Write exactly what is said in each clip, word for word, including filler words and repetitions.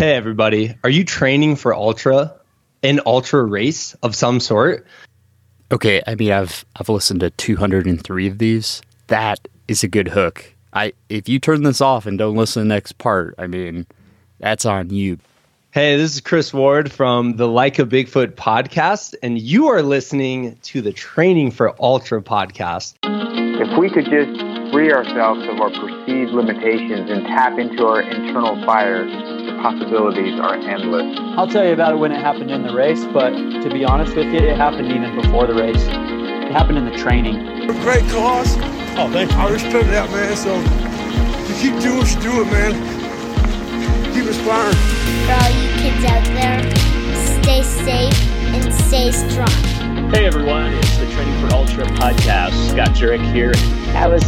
hey, everybody, are you training for ultra, an ultra race of some sort? Okay, I mean, I've I've listened to two hundred three of these. That is a good hook. I if you turn this off and don't listen to the next part, I mean, that's on you. Hey, this is Chris Ward from the Like a Bigfoot podcast, and you are listening to the Training for Ultra podcast. If we could just free ourselves of our perceived limitations and tap into our internal fire, the possibilities are endless. I'll tell you about it when it happened in the race, but to be honest with you, it happened even before the race. It happened in the training. Great cause. Oh, thank you. I respect that, man, so you keep doing what you're doing, man. Keep inspiring. For all you kids out there, stay safe and stay strong. Hey everyone, it's the Training for Ultra podcast. Scott Jurek here. I was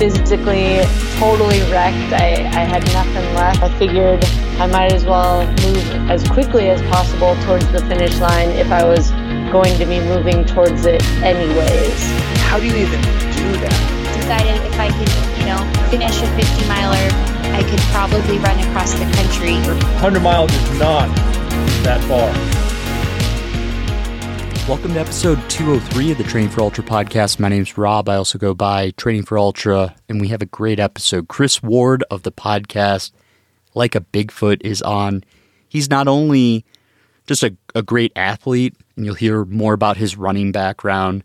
physically totally wrecked. I, I had nothing left. I figured I might as well move as quickly as possible towards the finish line if I was going to be moving towards it anyways. How do you even do that? I decided if I could, you know, finish a fifty miler. I could probably run across the country. one hundred miles is not that far. Welcome to episode two oh three of the Training for Ultra podcast. My name's Rob. I also go by Training for Ultra, and we have a great episode. Chris Ward of the podcast Like a Bigfoot is on. He's not only just a, a great athlete, and you'll hear more about his running background,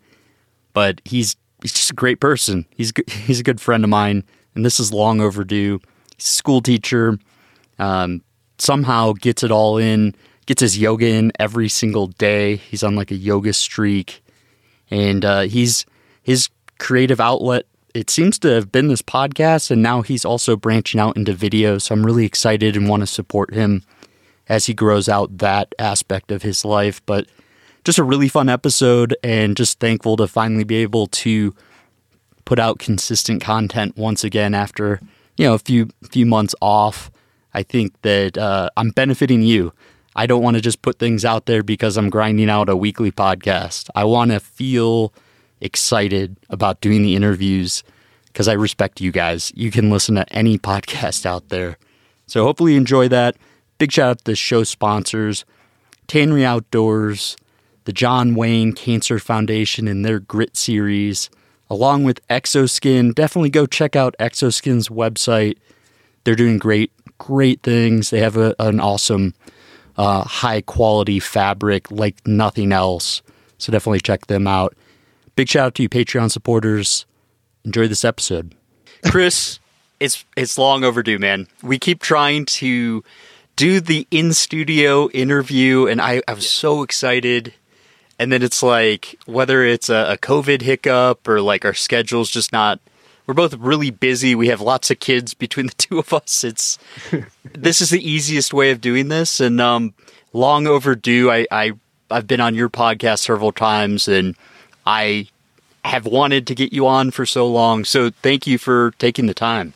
but he's he's just a great person. He's he's a good friend of mine, and this is long overdue. School teacher, um, somehow gets it all in, gets his yoga in every single day. He's on like a yoga streak, and uh, he's his creative outlet. It seems to have been this podcast, and now he's also branching out into video. So I'm really excited and want to support him as he grows out that aspect of his life. But just a really fun episode, and just thankful to finally be able to put out consistent content once again after, you know, a few few months off. I think that uh, I'm benefiting you. I don't want to just put things out there because I'm grinding out a weekly podcast. I want to feel excited about doing the interviews because I respect you guys. You can listen to any podcast out there. So hopefully you enjoy that. Big shout out to the show sponsors, Tannery Outdoors, the John Wayne Cancer Foundation and their Grit series, along with Exoskin. Definitely go check out Exoskin's website. They're doing great, great things. They have a, an awesome, uh, high-quality fabric like nothing else. So definitely check them out. Big shout-out to you Patreon supporters. Enjoy this episode. Chris, it's it's long overdue, man. We keep trying to do the in-studio interview, and I, I was so excited. And then it's like, whether it's a, a COVID hiccup or like our schedule's just not, we're both really busy. We have lots of kids between the two of us. It's, this is the easiest way of doing this. And um, long overdue, I, I, I've been on your podcast several times and I have wanted to get you on for so long. So thank you for taking the time.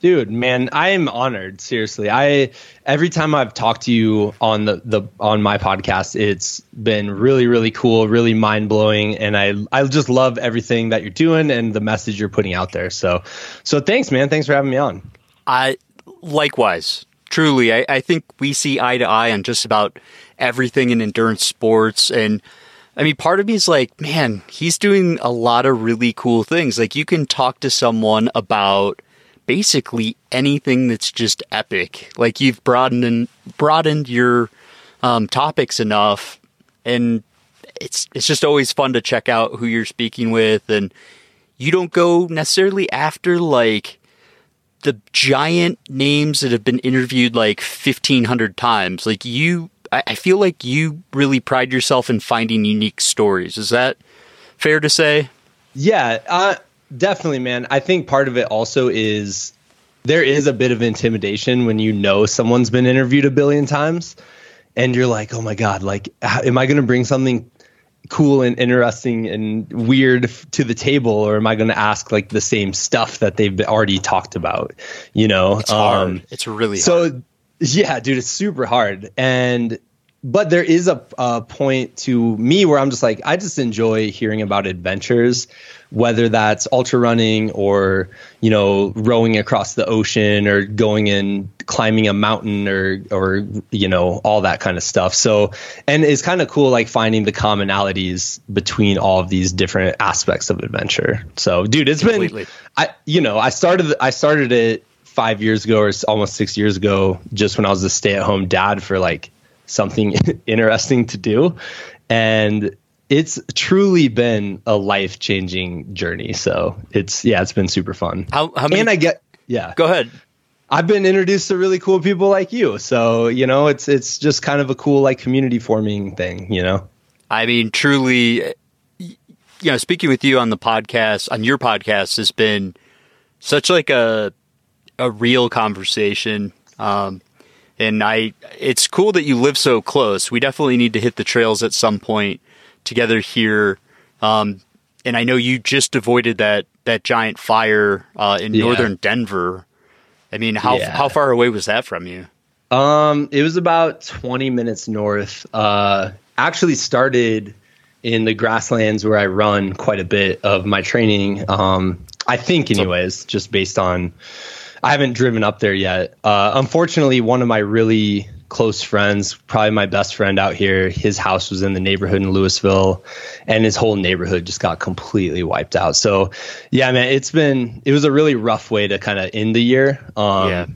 Dude, man, I am honored. Seriously, I every time I've talked to you on the, the on my podcast, it's been really, really cool, really mind blowing, and I I just love everything that you're doing and the message you're putting out there. So, so thanks, man. Thanks for having me on. I likewise, truly. I, I think we see eye to eye on just about everything in endurance sports, and I mean, part of me is like, man, he's doing a lot of really cool things. Like you can talk to someone about basically anything that's just epic. Like you've broadened and broadened your um, topics enough, and it's it's just always fun to check out who you're speaking with. And you don't go necessarily after like the giant names that have been interviewed like fifteen hundred times. Like you, I, I feel like you really pride yourself in finding unique stories. Is that fair to say? Yeah. Uh- Definitely, man. I think part of it also is there is a bit of intimidation when you know someone's been interviewed a billion times and you're like, oh my God, like, am I going to bring something cool and interesting and weird to the table? Or am I going to ask like the same stuff that they've already talked about? You know, it's hard. Um, it's really hard. So yeah, dude, it's super hard. And But there is a, a point to me where I'm just like, I just enjoy hearing about adventures, whether that's ultra running or, you know, rowing across the ocean or going and climbing a mountain or, or, you know, all that kind of stuff. So, and it's kind of cool, like finding the commonalities between all of these different aspects of adventure. So, dude, it's Completely. been, I, you know, I started, I started it five years ago or almost six years ago, just when I was a stay at home dad for like, something interesting to do, and it's truly been a life-changing journey. So it's yeah it's been super fun. How, how many and I get yeah go ahead I've been introduced to really cool people like you, so you know it's it's just kind of a cool like community forming thing, you know. I mean, truly, you know, speaking with you on the podcast on your podcast has been such like a a real conversation. um And I, it's cool that you live so close. We definitely need to hit the trails at some point together here. Um, and I know you just avoided that, that giant fire uh, in yeah. northern Denver. I mean, how yeah. how far away was that from you? Um, it was about twenty minutes north. Uh, actually started in the grasslands where I run quite a bit of my training. Um, I think, anyways, so- just based on. I haven't driven up there yet. Uh, unfortunately, one of my really close friends, probably my best friend out here, his house was in the neighborhood in Louisville, and his whole neighborhood just got completely wiped out. So, yeah, man, it's been it was a really rough way to kind of end the year. Um, yeah.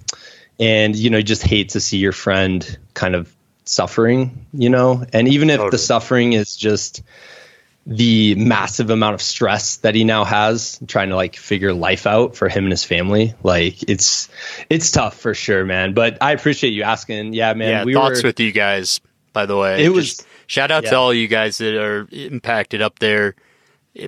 And, you know, you just hate to see your friend kind of suffering, you know, and even if totally. the suffering is just the massive amount of stress that he now has trying to like figure life out for him and his family. Like it's, it's tough for sure, man. But I appreciate you asking. Yeah, man. Yeah, we thoughts were, with you guys, by the way. It was Just shout out yeah. to all you guys that are impacted up there.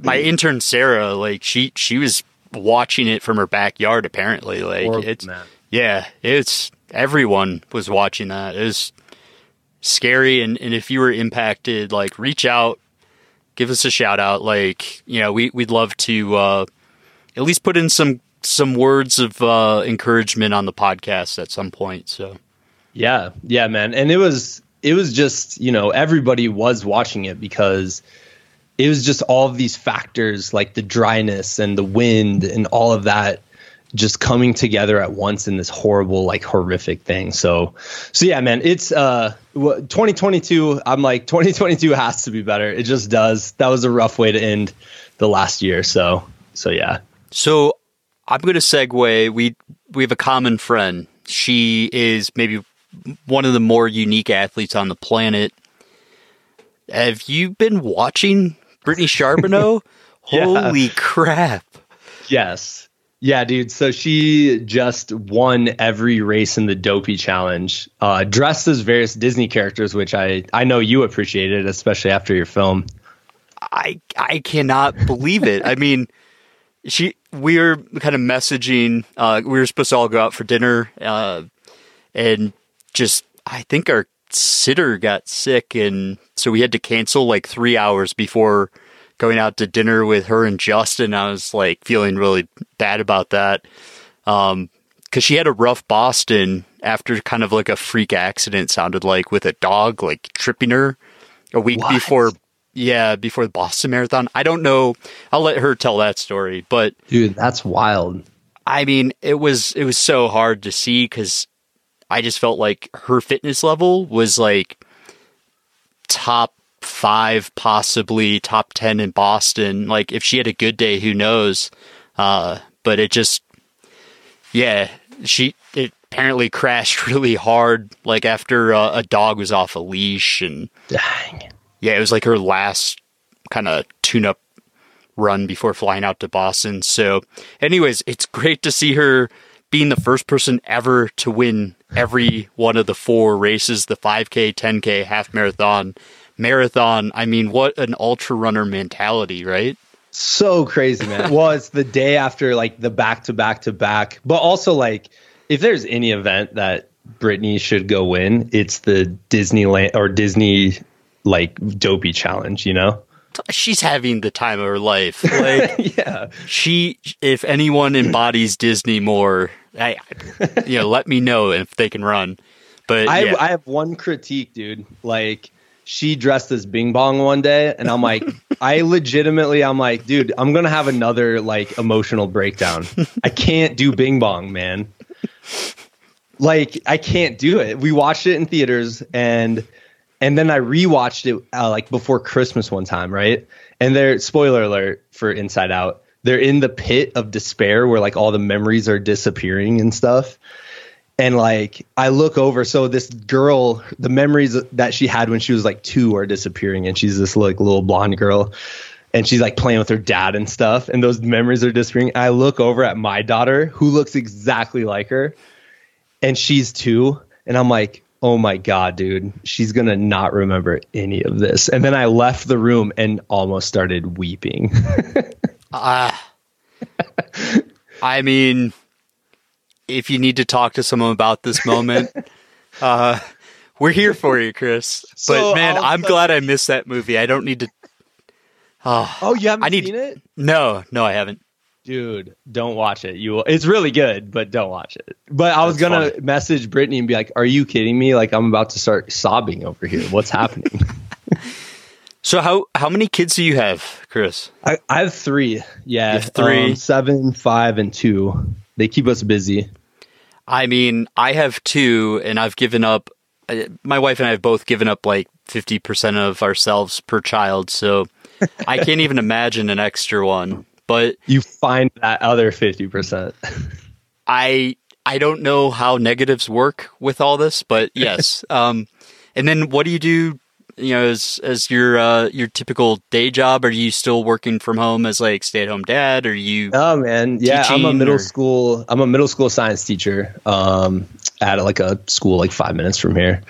My mm. intern, Sarah, like she, she was watching it from her backyard, apparently. Like Horrible, it's, man. yeah, it's everyone was watching that. It was scary. And, and if you were impacted, like reach out, give us a shout out. Like, you know, we, we'd love to uh, at least put in some some words of uh, encouragement on the podcast at some point. So, yeah, yeah, man. And it was it was just, you know, everybody was watching it because it was just all of these factors like the dryness and the wind and all of that just coming together at once in this horrible, like horrific thing. So, so yeah, man, it's, uh, twenty twenty-two. I'm like, twenty twenty-two has to be better. It just does. That was a rough way to end the last year. So, so yeah. So I'm going to segue. We, we have a common friend. She is maybe one of the more unique athletes on the planet. Have you been watching Brittany Charbonneau? yeah. Holy crap. Yes. Yeah, dude. So she just won every race in the Dopey Challenge, uh, dressed as various Disney characters, which I, I know you appreciated, especially after your film. I I cannot believe it. I mean, she we were kind of messaging. Uh, we were supposed to all go out for dinner, uh, and just I think our sitter got sick, and so we had to cancel like three hours before going out to dinner with her and Justin. I was like feeling really bad about that. Um, 'cause she had a rough Boston after kind of like a freak accident sounded like with a dog, like tripping her a week what? before. Yeah. Before the Boston Marathon. I don't know. I'll let her tell that story, but dude, that's wild. I mean, it was, it was so hard to see 'cause I just felt like her fitness level was like top five, possibly top ten in Boston. Like if she had a good day, who knows? Uh, but it just, yeah, she, it apparently crashed really hard. Like after uh, a dog was off a leash and dang, yeah, it was like her last kind of tune up run before flying out to Boston. So anyways, it's great to see her being the first person ever to win every one of the four races, the five K, ten K, half marathon, marathon. I mean, what an ultra runner mentality, right? So crazy, man. Well, it's the day after like the back to back to back, but also like if there's any event that Brittany should go win, it's the Disneyland or Disney like Dopey Challenge, you know? She's having the time of her life. Like, yeah. She, if anyone embodies Disney more, I, you know, let me know if they can run. But I, yeah. I have one critique, dude. Like, she dressed as Bing Bong one day, and I'm like, I legitimately, I'm like, dude, I'm gonna have another like emotional breakdown. I can't do Bing Bong, man. Like, I can't do it. We watched it in theaters, and and then I rewatched it uh, like before Christmas one time, right? And they're, spoiler alert for Inside Out, they're in the pit of despair where like all the memories are disappearing and stuff. And like, I look over, so this girl, the memories that she had when she was like two are disappearing, and she's this like little blonde girl, and she's like playing with her dad and stuff, and those memories are disappearing. I look over at my daughter, who looks exactly like her, and she's two, and I'm like, oh my God, dude, she's gonna not remember any of this. And then I left the room and almost started weeping. Ah, uh, I mean, if you need to talk to someone about this moment, uh, we're here for you, Chris. But so, man, also, I'm glad I missed that movie. I don't need to. Oh, oh you haven't I need, seen it? No, no, I haven't. Dude, don't watch it. You will, it's really good, but don't watch it. But I was That's gonna funny. message Brittany and be like, "Are you kidding me? Like, I'm about to start sobbing over here. What's happening?" So how how many kids do you have, Chris? I, I have three. Yeah, have three, um, seven, five, and two. They keep us busy. I mean, I have two, and I've given up, my wife and I have both given up like fifty percent of ourselves per child. So I can't even imagine an extra one, but you find that other fifty percent. I, I don't know how negatives work with all this, but yes. Um, and then what do you do, you know, as, as your, uh, your typical day job? Are you still working from home as like stay at home dad? Or are you? Oh man. Yeah. I'm a middle or? school, I'm a middle school science teacher, um, at like a school, like five minutes from here.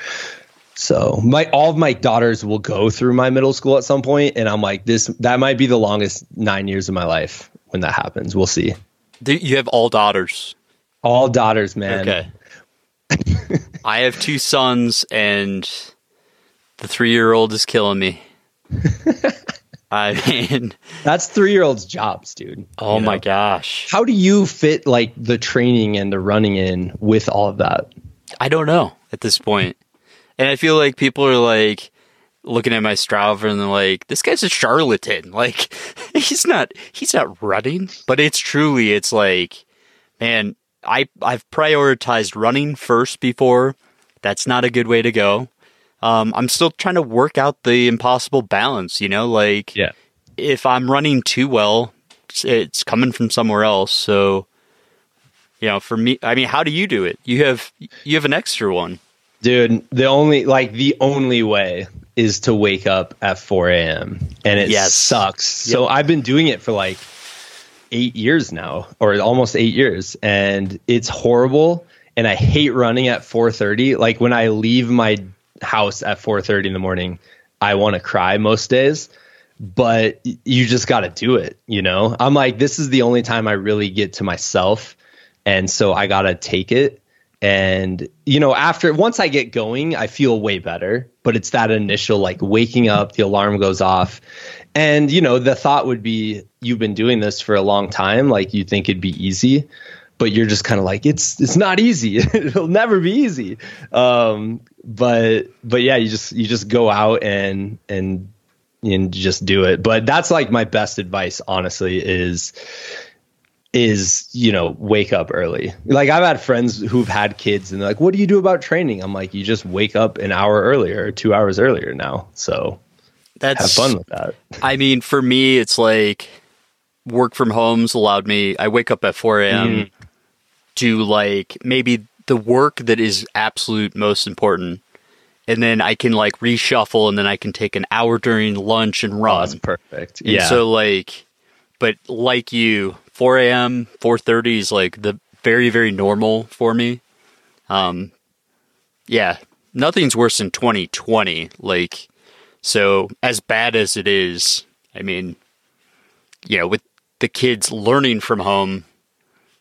So my, all of my daughters will go through my middle school at some point, and I'm like, this, that might be the longest nine years of my life when that happens. We'll see. You have all daughters, all daughters, man. Okay. I have two sons, and the three-year-old is killing me. I mean, that's three-year-olds' jobs, dude. Oh you know? my gosh! How do you fit like the training and the running in with all of that? I don't know at this point, and I feel like people are like looking at my Strava and they're like, "This guy's a charlatan. Like, he's not, he's not running." But it's truly, it's like, man, I I've prioritized running first before. That's not a good way to go. Um, I'm still trying to work out the impossible balance, you know, like yeah. if I'm running too well, it's, it's coming from somewhere else. So, you know, for me, I mean, how do you do it? You have, you have an extra one. Dude, the only, like the only way is to wake up at four a.m. and it yes. sucks. Yep. So I've been doing it for like eight years now, or almost eight years. And it's horrible. And I hate running at four thirty. Like when I leave my house at four thirty in the morning, I want to cry most days, but you just got to do it. You know, I'm like, this is the only time I really get to myself. And so I got to take it. And, you know, after, once I get going, I feel way better, but it's that initial, like waking up, the alarm goes off. And, you know, the thought would be, you've been doing this for a long time. Like you think it'd be easy, but you're just kind of like, it's, it's not easy. It'll never be easy. Um, But, but yeah, you just, you just go out and, and, and just do it. But that's like my best advice, honestly, is, is, you know, wake up early. Like I've had friends who've had kids and they're like, what do you do about training? I'm like, you just wake up an hour earlier, or two hours earlier now. So that's, have fun with that. I mean, for me, it's like work from home's allowed me, I wake up at four a.m. Mm. to like maybe the work that is absolute most important, and then I can like reshuffle, and then I can take an hour during lunch and run. Oh, that's perfect. And yeah. So like, but like you, four a.m., four thirty is like the very, very normal for me. Um, yeah, nothing's worse than twenty twenty. Like, so as bad as it is, I mean, you know, with the kids learning from home,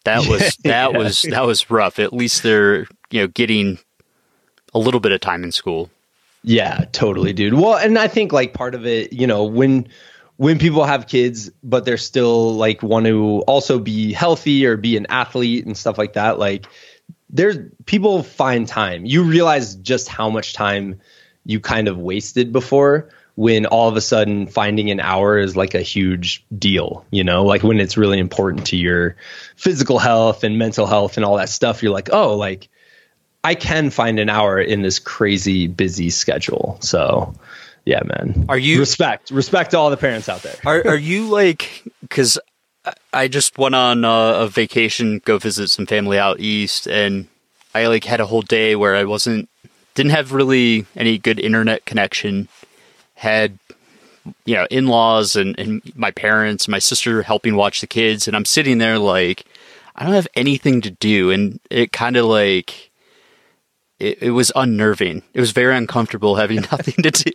That was that yeah. was that was rough. At least they're, you know, getting a little bit of time in school. Yeah, totally, dude. Well, and I think like part of it, you know, when when people have kids, but they're still like want to also be healthy or be an athlete and stuff like that, like there's people find time. You realize just how much time you kind of wasted before when all of a sudden finding an hour is like a huge deal, you know, like when it's really important to your physical health and mental health and all that stuff. You're like, oh, like I can find an hour in this crazy busy schedule. So yeah, man, are you respect, respect to all the parents out there. are, are you like, cause I just went on a, a vacation, go visit some family out east, and I like had a whole day where I wasn't, didn't have really any good internet connection. Had, you know, in-laws and, and my parents, and my sister helping watch the kids, and I'm sitting there like, I don't have anything to do, and it kind of like, it, it was unnerving. It was very uncomfortable having nothing to do.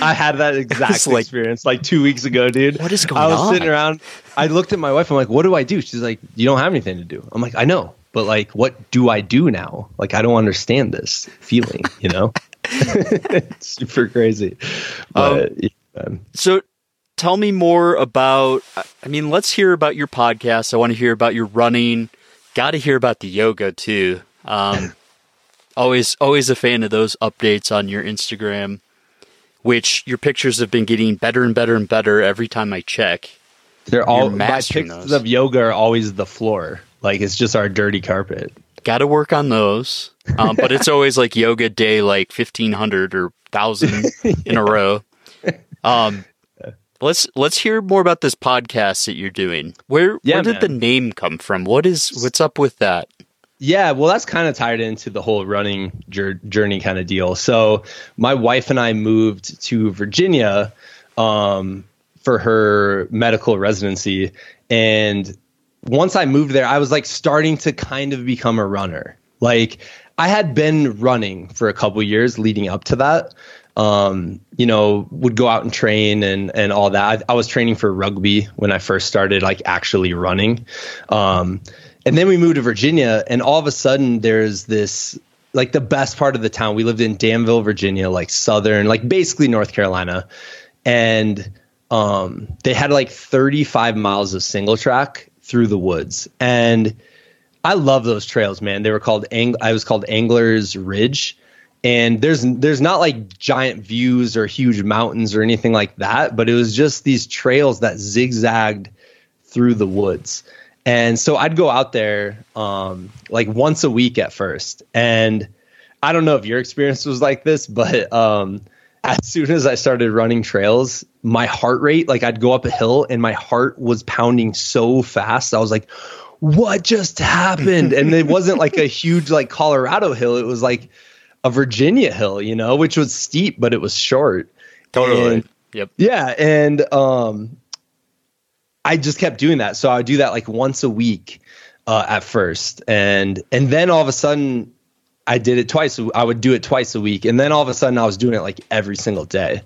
I had that exact like, experience like two weeks ago, dude. What is going on? I was on? sitting around. I looked at my wife. I'm like, what do I do? She's like, you don't have anything to do. I'm like, I know. But like, what do I do now? Like, I don't understand this feeling, you know? It's super crazy. But, um, yeah. So tell me more about, I mean, let's hear about your podcast. I want to hear about your running. Got to hear about the yoga too. Um, always, always a fan of those updates on your Instagram, which your pictures have been getting better and better and better every time I check. They're all, my pictures those. of yoga are always the floor. Like, it's just our dirty carpet. Got to work on those. Um, but it's always like yoga day, like fifteen hundred or one thousand yeah. in a row. Um, let's let's hear more about this podcast that you're doing. Where yeah, where did man. the name come from? What is what's up with that? Yeah, well, that's kind of tied into the whole running journey kind of deal. So my wife and I moved to Virginia um, for her medical residency. And once I moved there, I was like starting to kind of become a runner. Like I had been running for a couple of years leading up to that. Um, you know, would go out and train and, and all that. I, I was training for rugby when I first started like actually running. Um, and then we moved to Virginia, and all of a sudden there's this, like the best part of the town. We lived in Danville, Virginia, like southern, like basically North Carolina. And um, they had like thirty-five miles of single track through the woods. And I love those trails, man. They were called, Ang- I was called Angler's Ridge. And there's there's not like giant views or huge mountains or anything like that, but it was just these trails that zigzagged through the woods. And so I'd go out there um, like once a week at first. And I don't know if your experience was like this, but um, as soon as I started running trails, my heart rate, like I'd go up a hill and my heart was pounding so fast. I was like, what just happened? And it wasn't like a huge like Colorado hill. It was like a Virginia hill, you know, which was steep, but it was short. Totally. And, yep. Yeah. And um, I just kept doing that. So I would do that like once a week uh, at first. And and then all of a sudden I did it twice. I would do it twice a week. And then all of a sudden I was doing it like every single day.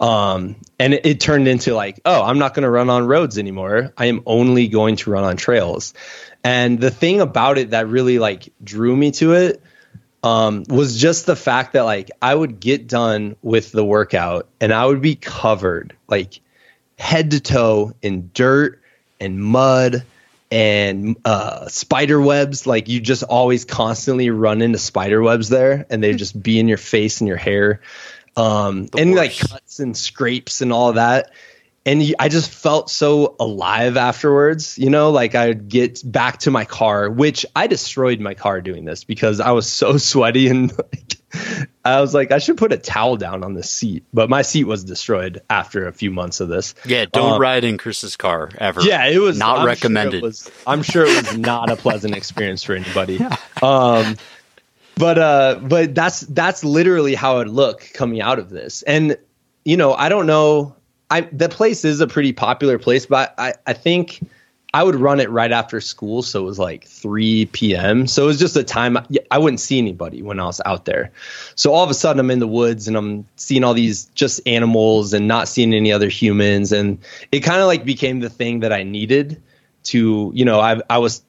Um, and it, it turned into like, oh, I'm not going to run on roads anymore. I am only going to run on trails. And the thing about it that really like drew me to it um, was just the fact that like I would get done with the workout and I would be covered like head to toe in dirt and mud and uh spider webs. Like you just always constantly run into spider webs there, and they just be in your face and your hair, um the and worst. Like cuts and scrapes and all that. And you, I just felt so alive afterwards, you know, like I'd get back to my car, which I destroyed my car doing this because I was so sweaty and like, I was like, I should put a towel down on the seat, but my seat was destroyed after a few months of this. Yeah. Don't um, ride in Chris's car ever. Yeah. It was not I'm recommended. Sure it was, I'm sure it was not a pleasant experience for anybody. Um, but, uh, but that's, that's literally how it looked coming out of this. And, you know, I don't know. I, the place is a pretty popular place, but I, I think I would run it right after school. So it was like three p.m. So it was just a time I, I wouldn't see anybody when I was out there. So all of a sudden I'm in the woods and I'm seeing all these just animals and not seeing any other humans. And it kind of like became the thing that I needed to, you know, I, I was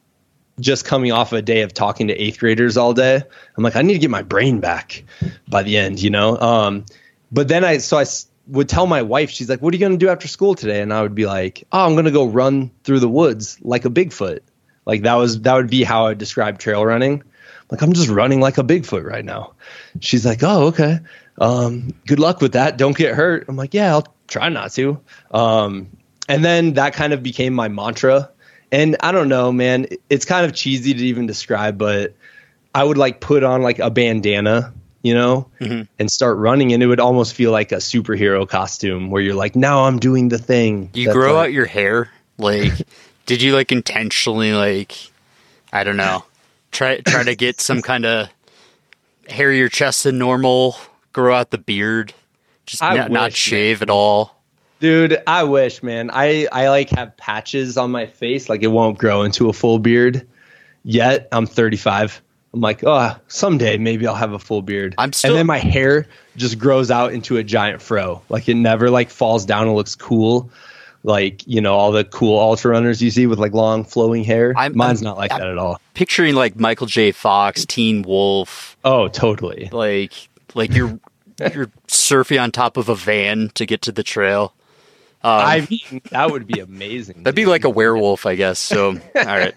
just coming off a day of talking to eighth graders all day. I'm like, I need to get my brain back by the end, you know? Um, but then I, so I would tell my wife, she's like, what are you going to do after school today? And I would be like, oh, I'm going to go run through the woods like a Bigfoot. Like that was, that would be how I would describe trail running. Like, I'm just running like a Bigfoot right now. She's like, oh, okay. Um, good luck with that. Don't get hurt. I'm like, yeah, I'll try not to. Um, and then that kind of became my mantra. And I don't know, man, it's kind of cheesy to even describe, but I would like put on like a bandana, you know, mm-hmm. and start running. And it would almost feel like a superhero costume where you're like, now I'm doing the thing. You grow like- out your hair. Like, did you like intentionally, like, I don't know, try, try to get some kind of hairier chest than normal, grow out the beard, just I not, wish, not shave man. At all. Dude, I wish, man. I, I like have patches on my face. Like it won't grow into a full beard yet. I'm thirty-five. I'm like, oh, someday maybe I'll have a full beard. I'm still- and then my hair just grows out into a giant fro. Like it never like falls down. It looks cool. Like, you know, all the cool ultra runners you see with like long flowing hair. I'm, Mine's I'm, not like I'm that at all. Picturing like Michael J. Fox, Teen Wolf. Oh, totally. Like, like you're, you're surfing on top of a van to get to the trail. Um, I mean, that would be amazing. That'd dude. be like a werewolf, I guess. So, all right.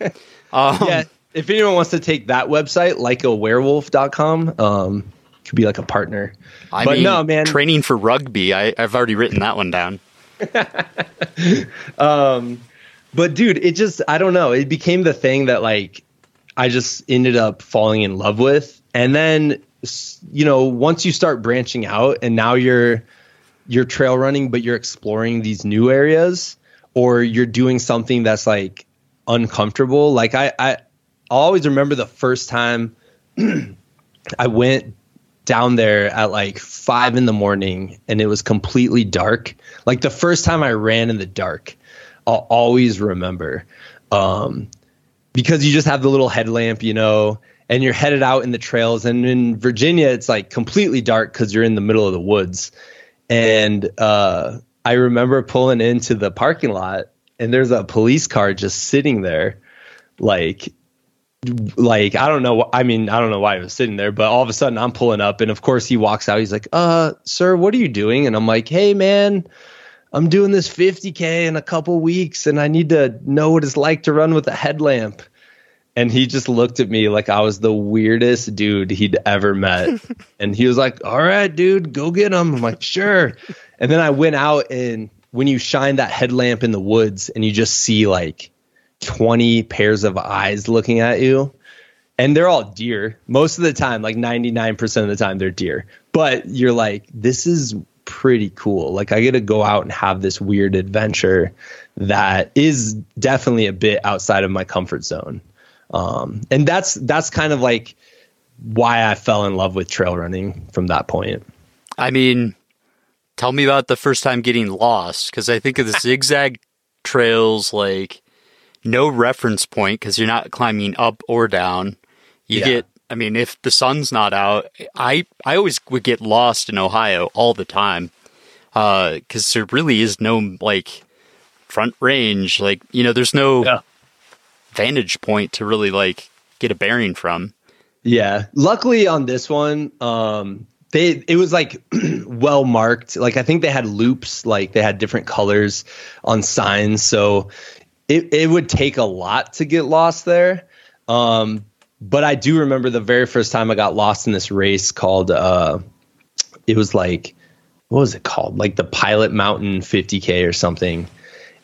Um, yeah, if anyone wants to take that website, like a werewolf dot com, um, could be like a partner. I but mean, no, man. Training for rugby. I, I've already written that one down. um, but dude, it just, I don't know. It became the thing that like, I just ended up falling in love with. And then, you know, once you start branching out and now you're, you're trail running, but you're exploring these new areas or you're doing something that's like uncomfortable. Like I, I always remember the first time I went down there at like five in the morning and it was completely dark. Like the first time I ran in the dark, I'll always remember, um, because you just have the little headlamp, you know, and you're headed out in the trails. And in Virginia, it's like completely dark because you're in the middle of the woods. And uh, I remember pulling into the parking lot and there's a police car just sitting there like, like, I don't know. I mean, I don't know why it was sitting there, but all of a sudden I'm pulling up and of course he walks out. He's like, uh, sir, what are you doing? And I'm like, hey, man, I'm doing this fifty K in a couple weeks and I need to know what it's like to run with a headlamp. And he just looked at me like I was the weirdest dude he'd ever met. And he was like, all right, dude, go get him. I'm like, sure. And then I went out and when you shine that headlamp in the woods and you just see like twenty pairs of eyes looking at you and they're all deer. Most of the time, like ninety-nine percent of the time they're deer. But you're like, this is pretty cool. Like I get to go out and have this weird adventure that is definitely a bit outside of my comfort zone. Um, and that's, that's kind of like why I fell in love with trail running from that point. I mean, tell me about the first time getting lost. Cause I think of the zigzag trails, like no reference point. Cause you're not climbing up or down. You yeah. get, I mean, if the sun's not out, I, I always would get lost in Ohio all the time. Uh, cause there really is no like front range. Like, you know, there's no, yeah. vantage point to really like get a bearing from. Yeah. Luckily on this one, um, they, it was like well marked. Like I think they had loops, like they had different colors on signs. So it, it would take a lot to get lost there. Um, but I do remember the very first time I got lost in this race called, uh, it was like, what was it called? Like the Pilot Mountain fifty K or something.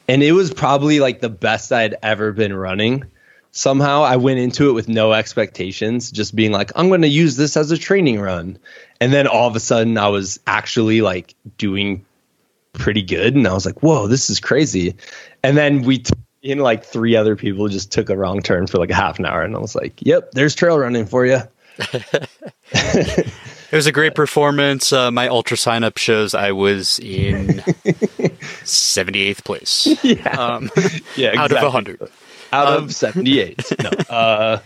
And it was probably like the best I'd ever been running. Somehow I went into it with no expectations, just being like, I'm going to use this as a training run. And then all of a sudden I was actually like doing pretty good. And I was like, whoa, this is crazy. And then we, t- in like three other people just took a wrong turn for like a half an hour. And I was like, yep, there's trail running for you. It was a great performance. Uh, my ultra sign-up shows I was in seventy-eighth place. Yeah, um, yeah exactly. Out of one hundred. Out um, of seventy-eight. No, uh,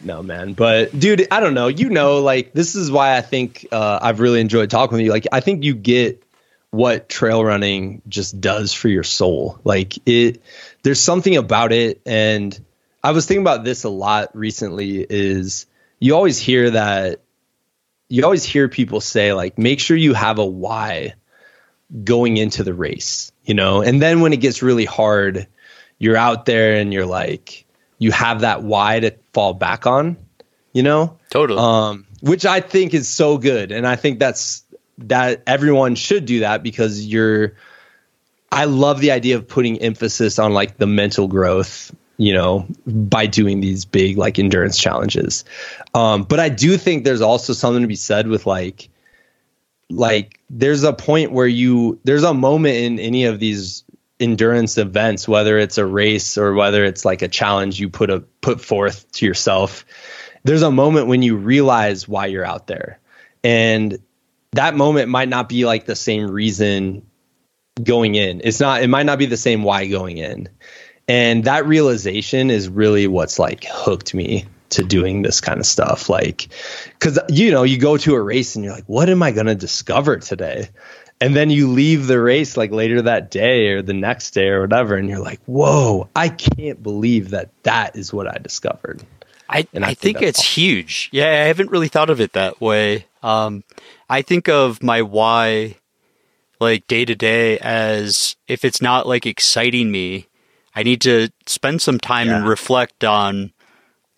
no, man. But, dude, I don't know. You know, like, this is why I think uh, I've really enjoyed talking with you. Like, I think you get what trail running just does for your soul. Like, it, there's something about it. And I was thinking about this a lot recently is you always hear that, you always hear people say like, make sure you have a why going into the race, you know? And then when it gets really hard, you're out there and you're like, you have that why to fall back on, you know? Totally. Um, which I think is so good. And I think that's that everyone should do that, because you're, I love the idea of putting emphasis on like the mental growth, you know, by doing these big like endurance challenges. Um, but I do think there's also something to be said with like, like there's a point where you, there's a moment in any of these endurance events, whether it's a race or whether it's like a challenge you put a put forth to yourself, there's a moment when you realize why you're out there. And that moment might not be like the same reason going in. It's not, it might not be the same why going in. And that realization is really what's like hooked me to doing this kind of stuff. Like, cause you know, you go to a race and you're like, what am I going to discover today? And then you leave the race like later that day or the next day or whatever. And you're like, whoa, I can't believe that that is what I discovered. I, and I, I think, think it's awesome. Huge. Yeah. I haven't really thought of it that way. Um, I think of my why like day to day as if it's not like exciting me, I need to spend some time yeah. and reflect on,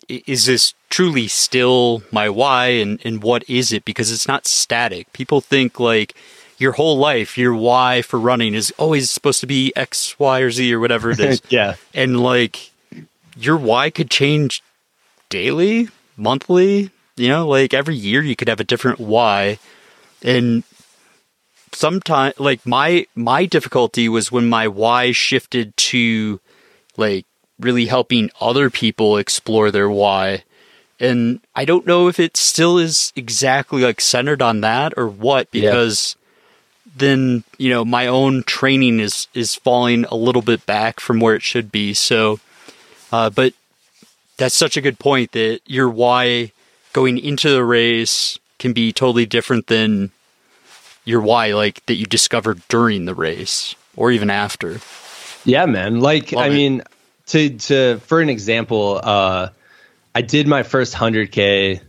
is this truly still my why, and, and what is it? Because it's not static. People think like, your whole life, your why for running is always supposed to be X, Y, or Z or whatever it is. yeah. And like your why could change daily, monthly, you know, like every year you could have a different why. And sometimes like my, my difficulty was when my why shifted to like really helping other people explore their why. And I don't know if it still is exactly like centered on that or what, because yeah. then, you know, my own training is, is falling a little bit back from where it should be. So, uh, but that's such a good point that your why going into the race can be totally different than your why, like that you discovered during the race or even after. Yeah, man. Like, Love I it. mean, to, to, for an example, uh, I did my first one hundred K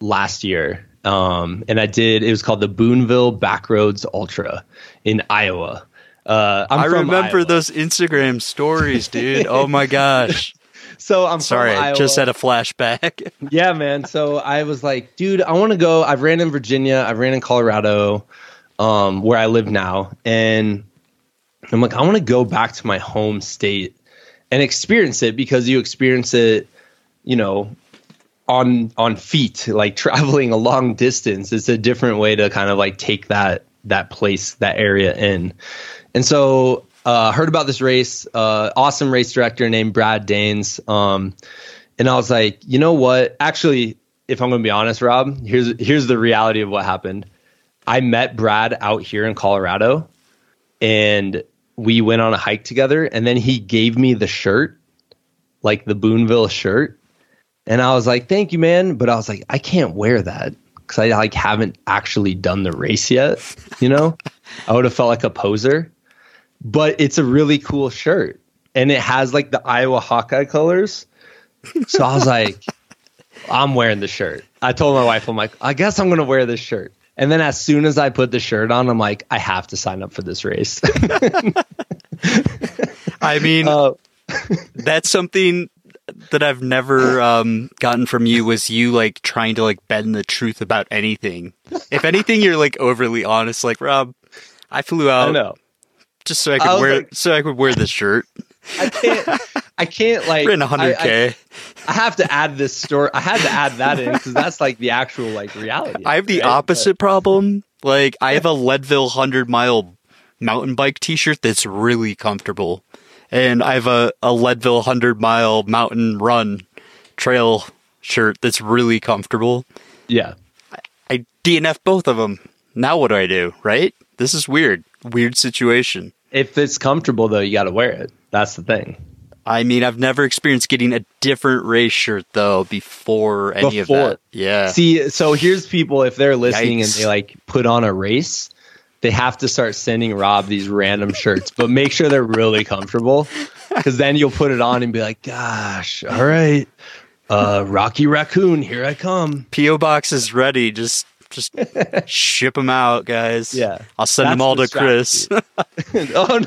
last year. Um, and I did, it was called the Boonville Backroads Ultra in Iowa. Uh, I'm I from remember Iowa. Those Instagram stories, dude. Oh my gosh. So I'm sorry. I just had a flashback. yeah, man. So I was like, dude, I want to go. I've ran in Virginia. I've ran in Colorado, um, where I live now. And I'm like, I want to go back to my home state and experience it, because you experience it, you know, on on feet, like traveling a long distance. It's a different way to kind of like take that that place, that area in. And so uh heard about this race, uh awesome race director named Brad Danes, um and I was like, you know what, actually, if I'm gonna be honest, Rob, here's here's the reality of what happened. I met Brad out here in Colorado, and we went on a hike together, and then he gave me the shirt, like the Boonville shirt. And I was like, thank you, man. But I was like, I can't wear that, because I like haven't actually done the race yet. You know, I would have felt like a poser. But it's a really cool shirt, and it has like the Iowa Hawkeye colors. So I was like, I'm wearing the shirt. I told my wife, I'm like, I guess I'm going to wear this shirt. And then as soon as I put the shirt on, I'm like, I have to sign up for this race. I mean, uh, that's something that I've never um, gotten from you, was you like trying to like bend the truth about anything. If anything, you're like overly honest. Like, Rob, I flew out I know. just so I could I wear like, so I could wear this shirt. I can't. I can't like in one hundred K. I, I, I have to add this story. I had to add that in, because that's like the actual like reality. I have the right? opposite but, problem. Like, I have a Leadville hundred mile mountain bike T-shirt that's really comfortable. And I have a, a Leadville one hundred mile mountain run trail shirt that's really comfortable. Yeah. I, I D N F both of them. Now what do I do, right? This is weird. Weird situation. If it's comfortable, though, you got to wear it. That's the thing. I mean, I've never experienced getting a different race shirt, though, before any before. of that. Yeah. See, so here's people, if they're listening Yikes. and they, like, put on a race, they have to start sending Rob these random shirts, but make sure they're really comfortable, because then you'll put it on and be like, gosh, all right, uh, Rocky Raccoon, here I come. P O Box is ready. Just just ship them out, guys. Yeah. I'll send That's them all to Chris. oh,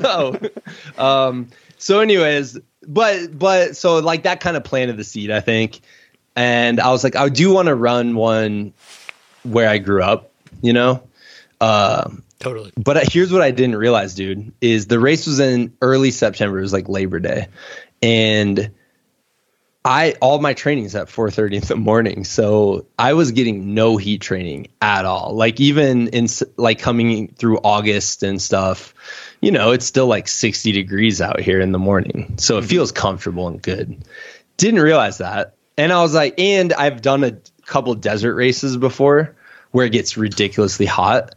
no. Um, so anyways, but but so like that kind of planted the seed, I think. And I was like, I do want to run one where I grew up, you know? Um, totally. But here's what I didn't realize, dude, is the race was in early September. It was like Labor Day. And I, all my training's at four thirty in the morning. So I was getting no heat training at all. Like even in like coming through August and stuff, you know, it's still like sixty degrees out here in the morning. So it mm-hmm. feels comfortable and good. Didn't realize that. And I was like, and I've done a couple desert races before where it gets ridiculously hot.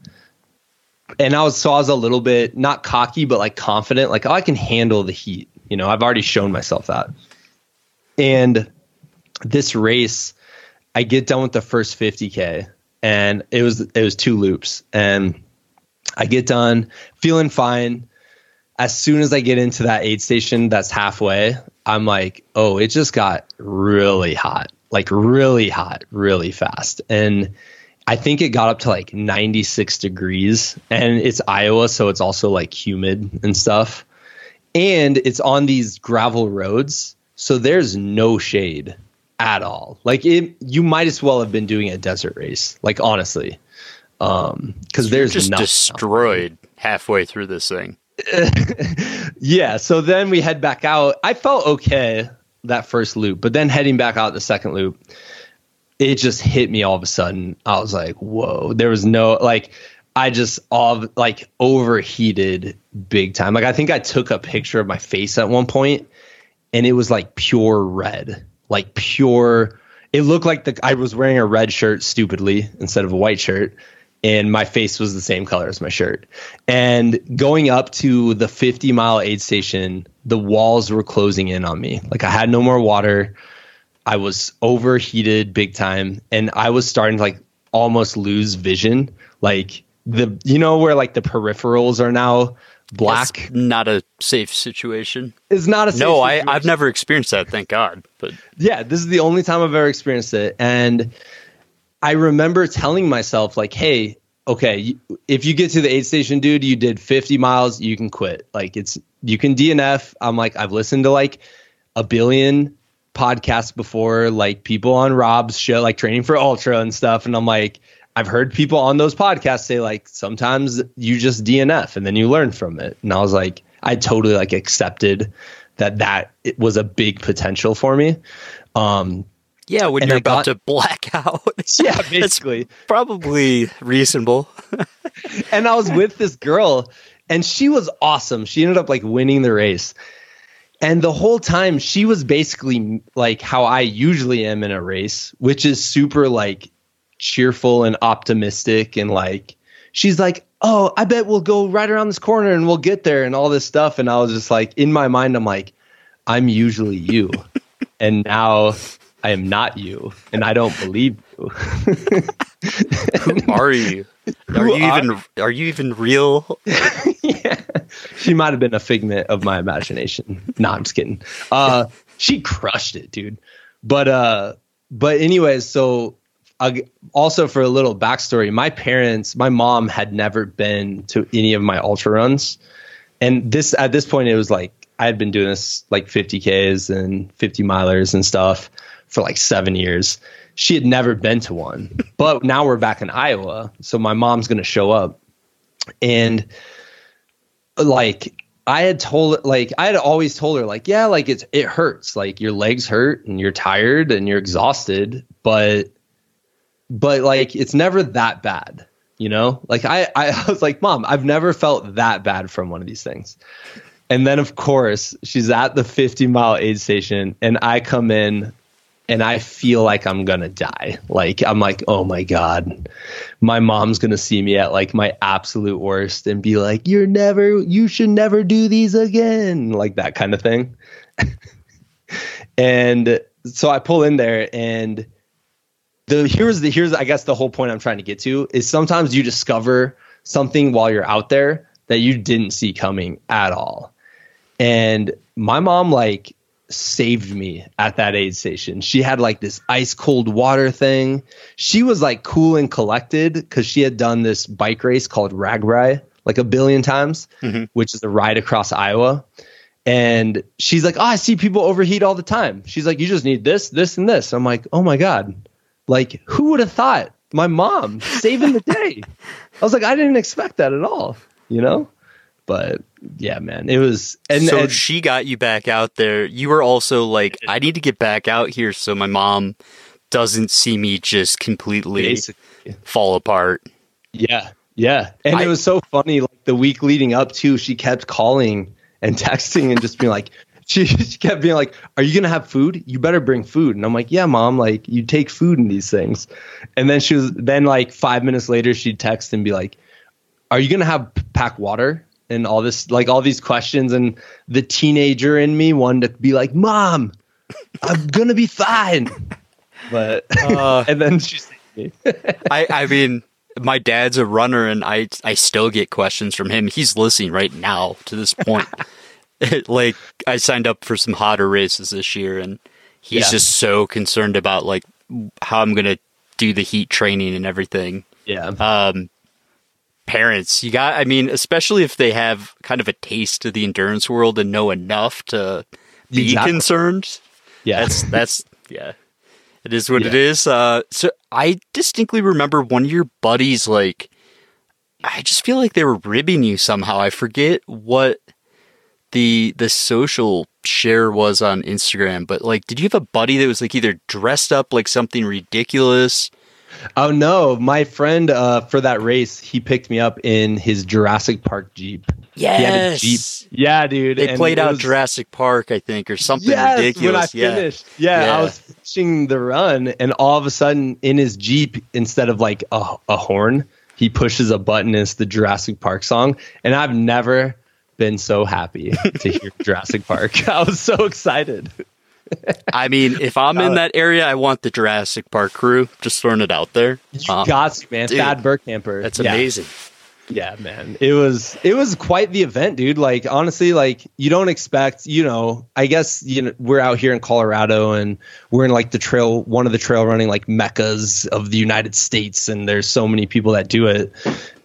And I was, so I was a little bit, not cocky, but like confident, like, oh, I can handle the heat. You know, I've already shown myself that. And this race, I get done with the first fifty K and it was, it was two loops and I get done feeling fine. As soon as I get into that aid station that's halfway, I'm like, oh, it just got really hot, like really hot, really fast. And I think it got up to like ninety-six degrees and it's Iowa. So it's also like humid and stuff. And it's on these gravel roads. So there's no shade at all. Like it, you might as well have been doing a desert race. Like honestly, um, cause there's just destroyed halfway through this thing. Yeah. So then we head back out. I felt okay that first loop, but then heading back out the second loop, it just hit me all of a sudden. I was like, whoa, there was no, like, I just all like overheated big time. Like I think I took a picture of my face at one point and it was like pure red, like pure, it looked like the, I was wearing a red shirt stupidly instead of a white shirt. And my face was the same color as my shirt. And going up to the fifty mile aid station, the walls were closing in on me. Like I had no more water. I was overheated big time. And I was starting to like almost lose vision. Like the, you know, where like the peripherals are now black. That's not a safe situation. It's not a safe no, situation. No, I've never experienced that. Thank God. But yeah, this is the only time I've ever experienced it. And I remember telling myself like, hey, okay, you, if you get to the aid station, dude, you did fifty miles, you can quit. Like it's, you can D N F. I'm like, I've listened to like a billion podcasts before, like people on Rob's show, like Training for Ultra and stuff. And I'm like, I've heard people on those podcasts say like, sometimes you just D N F and then you learn from it. And I was like, I totally like accepted that that it was a big potential for me. Um, Yeah, when and you're I about got, to black out. Yeah, basically. That's probably reasonable. And I was with this girl, and she was awesome. She ended up, like, winning the race. And the whole time, she was basically, like, how I usually am in a race, which is super, like, cheerful and optimistic. And, like, she's like, oh, I bet we'll go right around this corner, and we'll get there, and all this stuff. And I was just, like, in my mind, I'm like, I'm usually you. And now I am not you, and I don't believe you. Who are you? Are Who you are? even are you even real? Yeah. She might have been a figment of my imagination. No, I'm just kidding. Uh, she crushed it, dude. But uh, but anyways, so uh, also for a little backstory, my parents, my mom had never been to any of my ultra runs, and this at this point it was like I had been doing this like fifty Ks and fifty milers and stuff for like seven years. She had never been to one, but now we're back in Iowa. So my mom's going to show up. And like, I had told, like, I had always told her like, yeah, like it's, it hurts. Like your legs hurt and you're tired and you're exhausted, but, but like, it's never that bad. You know, like I, I was like, Mom, I've never felt that bad from one of these things. And then of course she's at the fifty mile aid station and I come in and I feel like I'm going to die. Like, I'm like, oh my God, my mom's going to see me at like my absolute worst and be like, you're never, you should never do these again. Like that kind of thing. And so I pull in there and the, here's the, here's, I guess the whole point I'm trying to get to is sometimes you discover something while you're out there that you didn't see coming at all. And my mom, like, saved me at that aid station. She had like this ice cold water thing. She was like cool and collected because she had done this bike race called Ragbrai like a billion times, mm-hmm. which is a ride across Iowa. And she's like, oh, I see people overheat all the time. She's like, you just need this, this, and this. I'm like, oh my God. Like, who would have thought? My mom saving the day. I was like, I didn't expect that at all, you know? But yeah, man, it was. And so and, she got you back out there. You were also like, I need to get back out here so my mom doesn't see me just completely basically fall apart. Yeah. Yeah. And I, it was so funny. Like the week leading up to, she kept calling and texting and just being like, she, she kept being like, are you going to have food? You better bring food. And I'm like, yeah, mom, like you take food in these things. And then she was, then like five minutes later, she'd text and be like, are you going to have pack water? And all this, like all these questions. And the teenager in me wanted to be like, mom, I'm going to be fine. But, uh, and then she saved me. I, I mean, my dad's a runner and I, I still get questions from him. He's listening right now to this point. Like I signed up for some hotter races this year and he's yeah. just so concerned about like how I'm going to do the heat training and everything. Yeah. Um, parents, you got, I mean, especially if they have kind of a taste of the endurance world and know enough to be exactly. concerned. Yeah. That's, that's, yeah, it is what yeah. it is. Uh, so I distinctly remember one of your buddies, like, I just feel like they were ribbing you somehow. I forget what the the social share was on Instagram, but like, did you have a buddy that was like either dressed up like something ridiculous? Oh no, my friend uh for that race, he picked me up in his Jurassic Park Jeep. Yes. He had a Jeep. Yeah, dude. They and played out was... Jurassic Park, I think, or something yes, ridiculous. When I yeah. finished. Yeah, yeah, I was finishing the run and all of a sudden in his Jeep, instead of like a, a horn, he pushes a button and it's the Jurassic Park song. And I've never been so happy to hear Jurassic Park. I was so excited. I mean, if I'm in that area, I want the Jurassic Park crew. Just throwing it out there. You um, got to, man. Dude, Thad Burkamper. That's yeah. amazing. Yeah, man. It was it was quite the event, dude. Like, honestly, like, you don't expect, you know, I guess, you know, we're out here in Colorado and we're in like the trail, one of the trail running like meccas of the United States. And there's so many people that do it.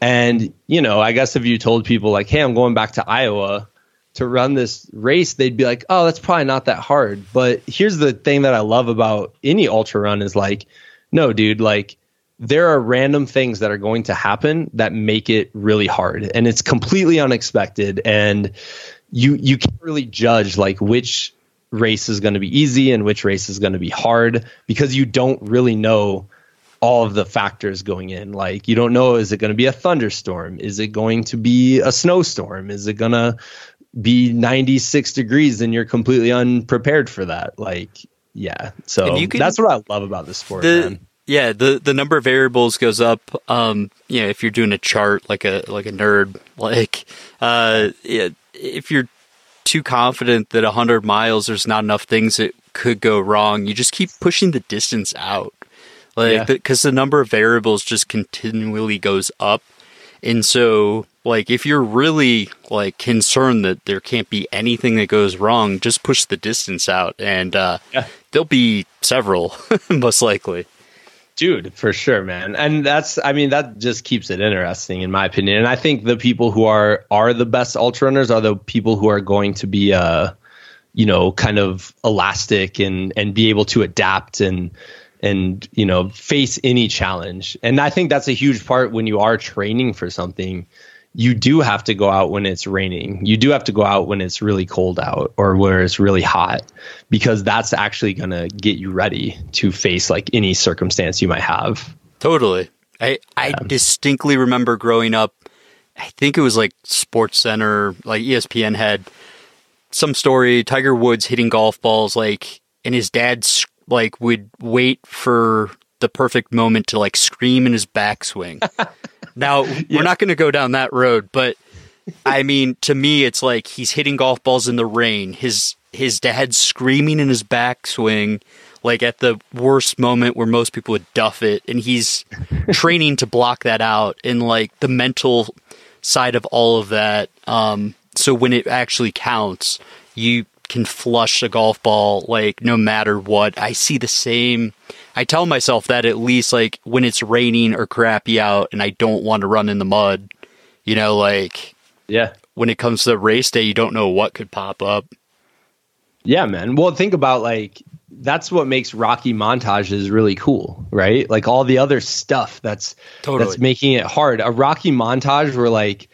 And, you know, I guess if you told people like, hey, I'm going back to Iowa to run this race, they'd be like, oh, that's probably not that hard. But here's the thing that I love about any ultra run is like, no, dude, like there are random things that are going to happen that make it really hard. And it's completely unexpected. And you, you can't really judge like which race is going to be easy and which race is going to be hard because you don't really know all of the factors going in. Like, you don't know, is it going to be a thunderstorm? Is it going to be a snowstorm? Is it going to be ninety-six degrees and you're completely unprepared for that? Like, yeah. So can, that's what I love about this sport, the, man. Yeah. The, the number of variables goes up. Um, you know, if you're doing a chart, like a, like a nerd, like, uh, yeah, if you're too confident that a hundred miles, there's not enough things that could go wrong. You just keep pushing the distance out. Like, yeah. the, 'cause the number of variables just continually goes up. And so, like, if you're really, like, concerned that there can't be anything that goes wrong, just push the distance out, and uh, yeah. there'll be several, most likely. Dude, for sure, man. And that's, I mean, that just keeps it interesting, in my opinion. And I think the people who are, are the best ultra runners are the people who are going to be, uh, you know, kind of elastic and, and be able to adapt and, and, you know, face any challenge. And I think that's a huge part when you are training for something. You do have to go out when it's raining. You do have to go out when it's really cold out or where it's really hot, because that's actually going to get you ready to face like any circumstance you might have. Totally. I, yeah. I distinctly remember growing up, I think it was like Sports Center, like E S P N had some story, Tiger Woods hitting golf balls, like, and his dad like would wait for the perfect moment to like scream in his backswing. Now, we're yeah. not going to go down that road, but I mean, to me, it's like he's hitting golf balls in the rain. His his dad screaming in his backswing, like at the worst moment where most people would duff it. And he's training to block that out, and like the mental side of all of that. Um, so when it actually counts, you can flush a golf ball, like no matter what. I see the same. I tell myself that at least, like, when it's raining or crappy out and I don't want to run in the mud, you know, like, yeah, when it comes to race day, you don't know what could pop up. Yeah, man. Well, think about, like, that's what makes Rocky montages really cool, right? Like all the other stuff that's totally. that's making it hard. A Rocky montage where, like,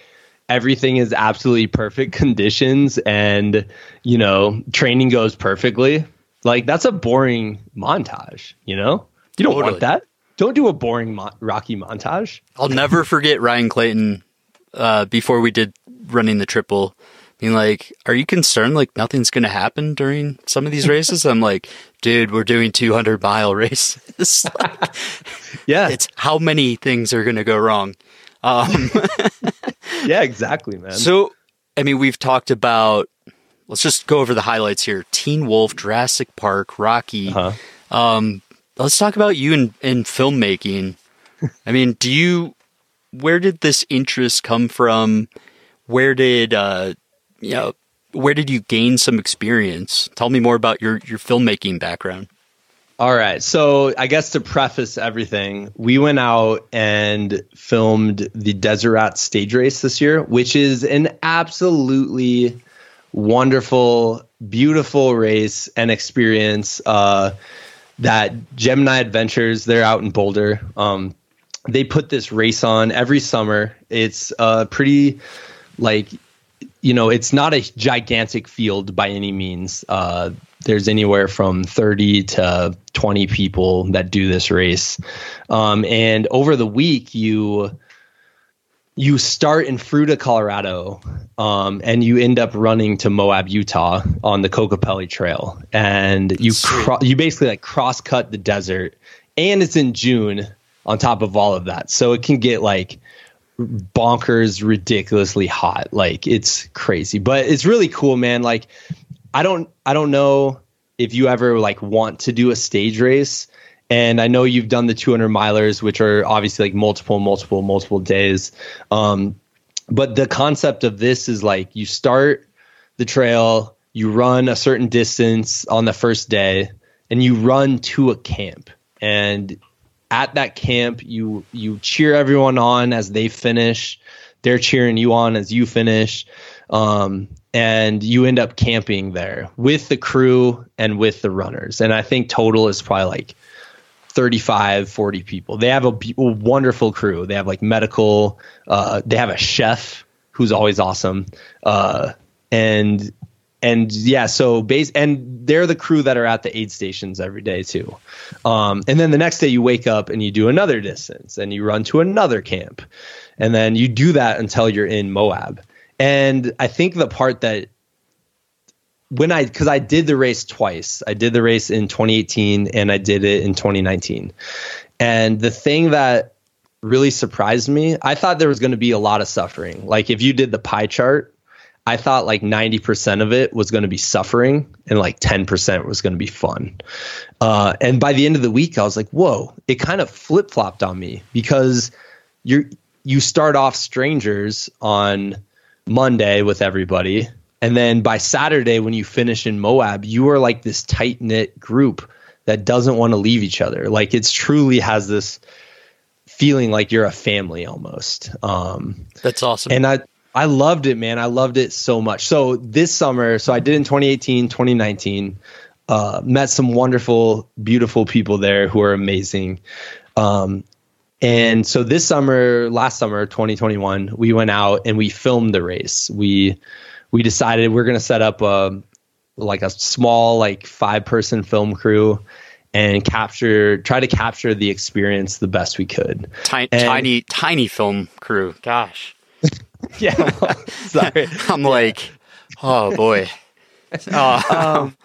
everything is absolutely perfect conditions and, you know, training goes perfectly. Like, that's a boring montage, you know? You don't totally. want that. Don't do a boring mo- Rocky montage. I'll never forget Ryan Clayton uh, before we did running the triple. I mean, like, are you concerned, like, nothing's going to happen during some of these races? I'm like, dude, we're doing two hundred mile races. Like, yeah. It's how many things are going to go wrong. Um, yeah, exactly, man. So, I mean, we've talked about, let's just go over the highlights here. Teen Wolf, Jurassic Park, Rocky. Uh-huh. Um, let's talk about you in, in filmmaking. I mean, do you, where did this interest come from? Where did, uh, you know, where did you gain some experience? Tell me more about your, your filmmaking background. All right. So I guess to preface everything, we went out and filmed the Deseret Stage Race this year, which is an absolutely wonderful, beautiful race and experience uh, that Gemini Adventures, they're out in Boulder. Um, they put this race on every summer. It's uh, pretty, like, you know, it's not a gigantic field by any means. Uh, there's anywhere from thirty to twenty people that do this race. Um, and over the week, you you start in Fruita, Colorado, um, and you end up running to Moab, Utah on the Kokopelli Trail. And you cro- you basically, like, cross-cut the desert. And it's in June on top of all of that. So it can get, like, bonkers, ridiculously hot. Like, it's crazy, but it's really cool, man. Like, I don't, I don't know if you ever, like, want to do a stage race. And I know you've done the two hundred milers, which are obviously, like, multiple, multiple, multiple days. Um, but the concept of this is, like, you start the trail, you run a certain distance on the first day, and you run to a camp. And at that camp, you you cheer everyone on as they finish. They're cheering you on as you finish. Um, and you end up camping there with the crew and with the runners. And I think total is probably like thirty-five, forty people. They have a, b- a wonderful crew. They have, like, medical. Uh, they have a chef who's always awesome. Uh, and and yeah, so base and they're the crew that are at the aid stations every day too. Um, and then the next day you wake up and you do another distance and you run to another camp, and then you do that until you're in Moab. And I think the part that when I, cause I did the race twice, I did the race in twenty eighteen and I did it in twenty nineteen. And the thing that really surprised me, I thought there was going to be a lot of suffering. Like, if you did the pie chart, I thought like ninety percent of it was going to be suffering and like ten percent was going to be fun. Uh, and by the end of the week, I was like, whoa, it kind of flip-flopped on me, because you're, you start off strangers on Monday with everybody. And then by Saturday, when you finish in Moab, you are like this tight knit group that doesn't want to leave each other. Like, it's truly has this feeling like you're a family almost. Um, That's awesome. And I, I loved it, man. I loved it so much. So this summer, so I did in twenty eighteen, twenty nineteen, uh, met some wonderful, beautiful people there who are amazing. Um, and so this summer, last summer, twenty twenty-one, we went out and we filmed the race. We, we decided we're going to set up a, like a small, like five person film crew and capture, try to capture the experience the best we could. Tiny, and, tiny, tiny film crew. Gosh. Yeah, sorry. I'm like, oh boy, uh, um,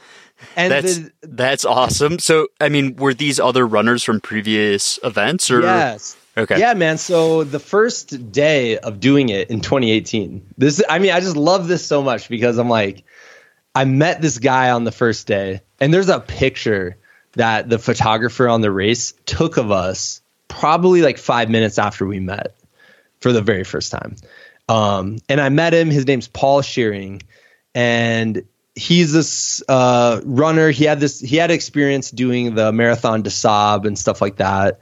and that's the, that's awesome. So, I mean, were these other runners from previous events? Or yes, okay, yeah, man. So the first day of doing it in twenty eighteen, this, I mean, I just love this so much, because I'm like, I met this guy on the first day, and there's a picture that the photographer on the race took of us, probably like five minutes after we met for the very first time. Um, and I met him. His name's Paul Shearing, and he's this uh, runner. He had this. He had experience doing the Marathon de Sable and stuff like that.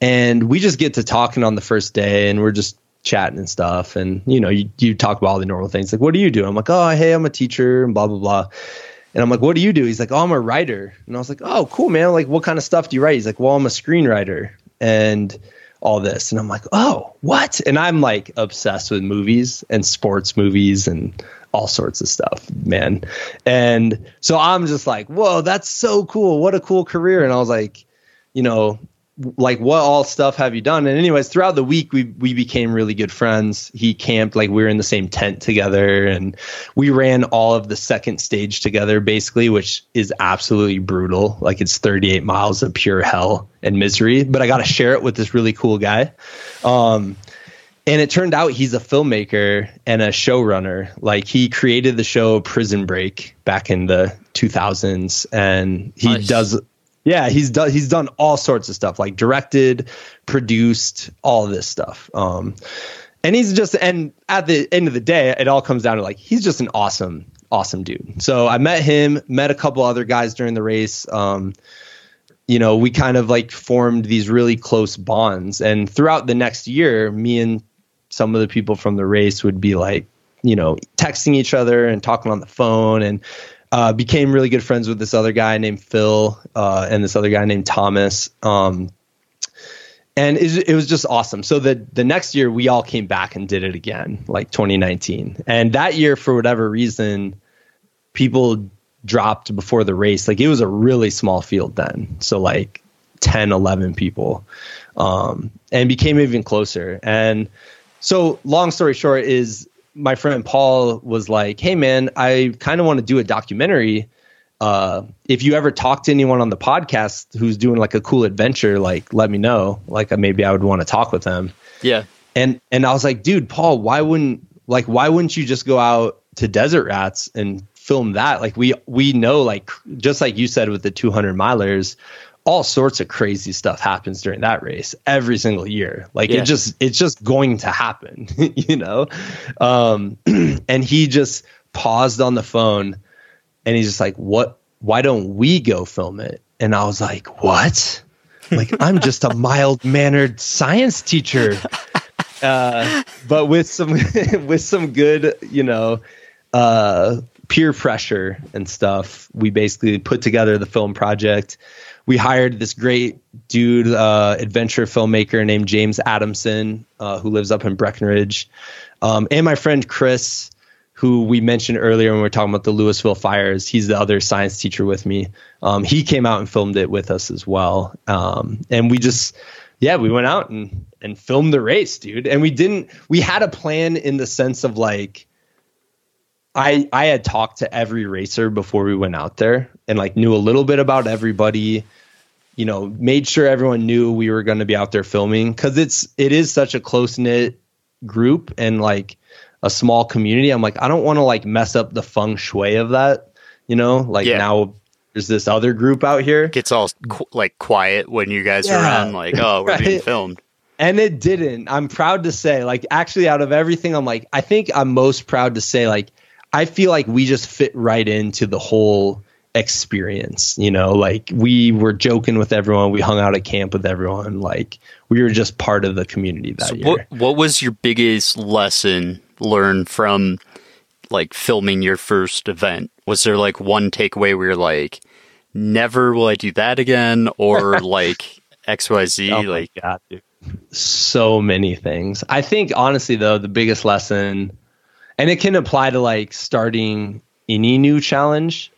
And we just get to talking on the first day, and we're just chatting and stuff. And, you know, you, you talk about all the normal things. Like, what do you do? I'm like, oh, hey, I'm a teacher and blah, blah, blah. And I'm like, what do you do? He's like, oh, I'm a writer. And I was like, oh, cool, man. Like, what kind of stuff do you write? He's like, well, I'm a screenwriter and all this. And I'm like, oh, what? And I'm like obsessed with movies and sports movies and all sorts of stuff, man. And so I'm just like, whoa, that's so cool. What a cool career. And I was like, you know, like, what all stuff have you done? And anyways, throughout the week, we we became really good friends. He camped, like, we were in the same tent together, and we ran all of the second stage together, basically, which is absolutely brutal. Like, it's thirty-eight miles of pure hell and misery, but I got to share it with this really cool guy. Um, and it turned out he's a filmmaker and a showrunner. Like, he created the show Prison Break back in the two thousands, and he nice. does... Yeah, he's done he's done all sorts of stuff, like directed, produced, all this stuff. Um, and he's just and at the end of the day, it all comes down to, like, he's just an awesome, awesome dude. So I met him, met a couple other guys during the race. Um, you know, we kind of like formed these really close bonds. And throughout the next year, me and some of the people from the race would be like, you know, texting each other and talking on the phone, and Uh, became really good friends with this other guy named Phil uh, and this other guy named Thomas. Um, and it, it was just awesome. So the, the next year we all came back and did it again, like twenty nineteen. And that year, for whatever reason, people dropped before the race. Like, it was a really small field then. So like ten, eleven people, um, and became even closer. And so long story short is, my friend Paul was like, hey man, I kind of want to do a documentary. Uh, if you ever talk to anyone on the podcast who's doing like a cool adventure, like, let me know. Like, maybe I would want to talk with them. Yeah. And, and I was like, dude, Paul, why wouldn't like, why wouldn't you just go out to Desert Rats and film that? Like, we, we know, like, just like you said, with the two hundred milers, all sorts of crazy stuff happens during that race every single year. Like, yeah. it just, it's just going to happen, you know? Um, and he just paused on the phone and he's just like, what, why don't we go film it? And I was like, what? Like, I'm just a mild mannered science teacher. Uh, but with some, with some good, you know, uh, peer pressure and stuff, we basically put together the film project. We hired this great dude, uh, adventure filmmaker named James Adamson, uh, who lives up in Breckenridge. Um, and my friend Chris, who we mentioned earlier when we were talking about the Louisville fires. He's the other science teacher with me. Um, he came out and filmed it with us as well. Um, and we just, yeah, we went out and, and filmed the race, dude. And we didn't, we had a plan in the sense of, like, I, I had talked to every racer before we went out there and, like, knew a little bit about everybody, you know, made sure everyone knew we were going to be out there filming. 'Cause it's, it is such a close knit group and, like, a small community. I'm like, I don't want to, like, mess up the feng shui of that, you know, like, yeah. Now there's this other group out here. It gets all qu- like quiet when you guys yeah. are around, like, oh, we're right. being filmed. And it didn't. I'm proud to say, like, actually out of everything, I'm like, I think I'm most proud to say, like, I feel like we just fit right into the whole experience, you know, like, we were joking with everyone. We hung out at camp with everyone. Like, we were just part of the community that so year. What, what was your biggest lesson learned from, like, filming your first event? Was there, like, one takeaway where you're like, never will I do that again? Or like X Y Z? Oh, like, God, dude. So many things. I think honestly though, the biggest lesson, and it can apply to, like, starting any new challenge.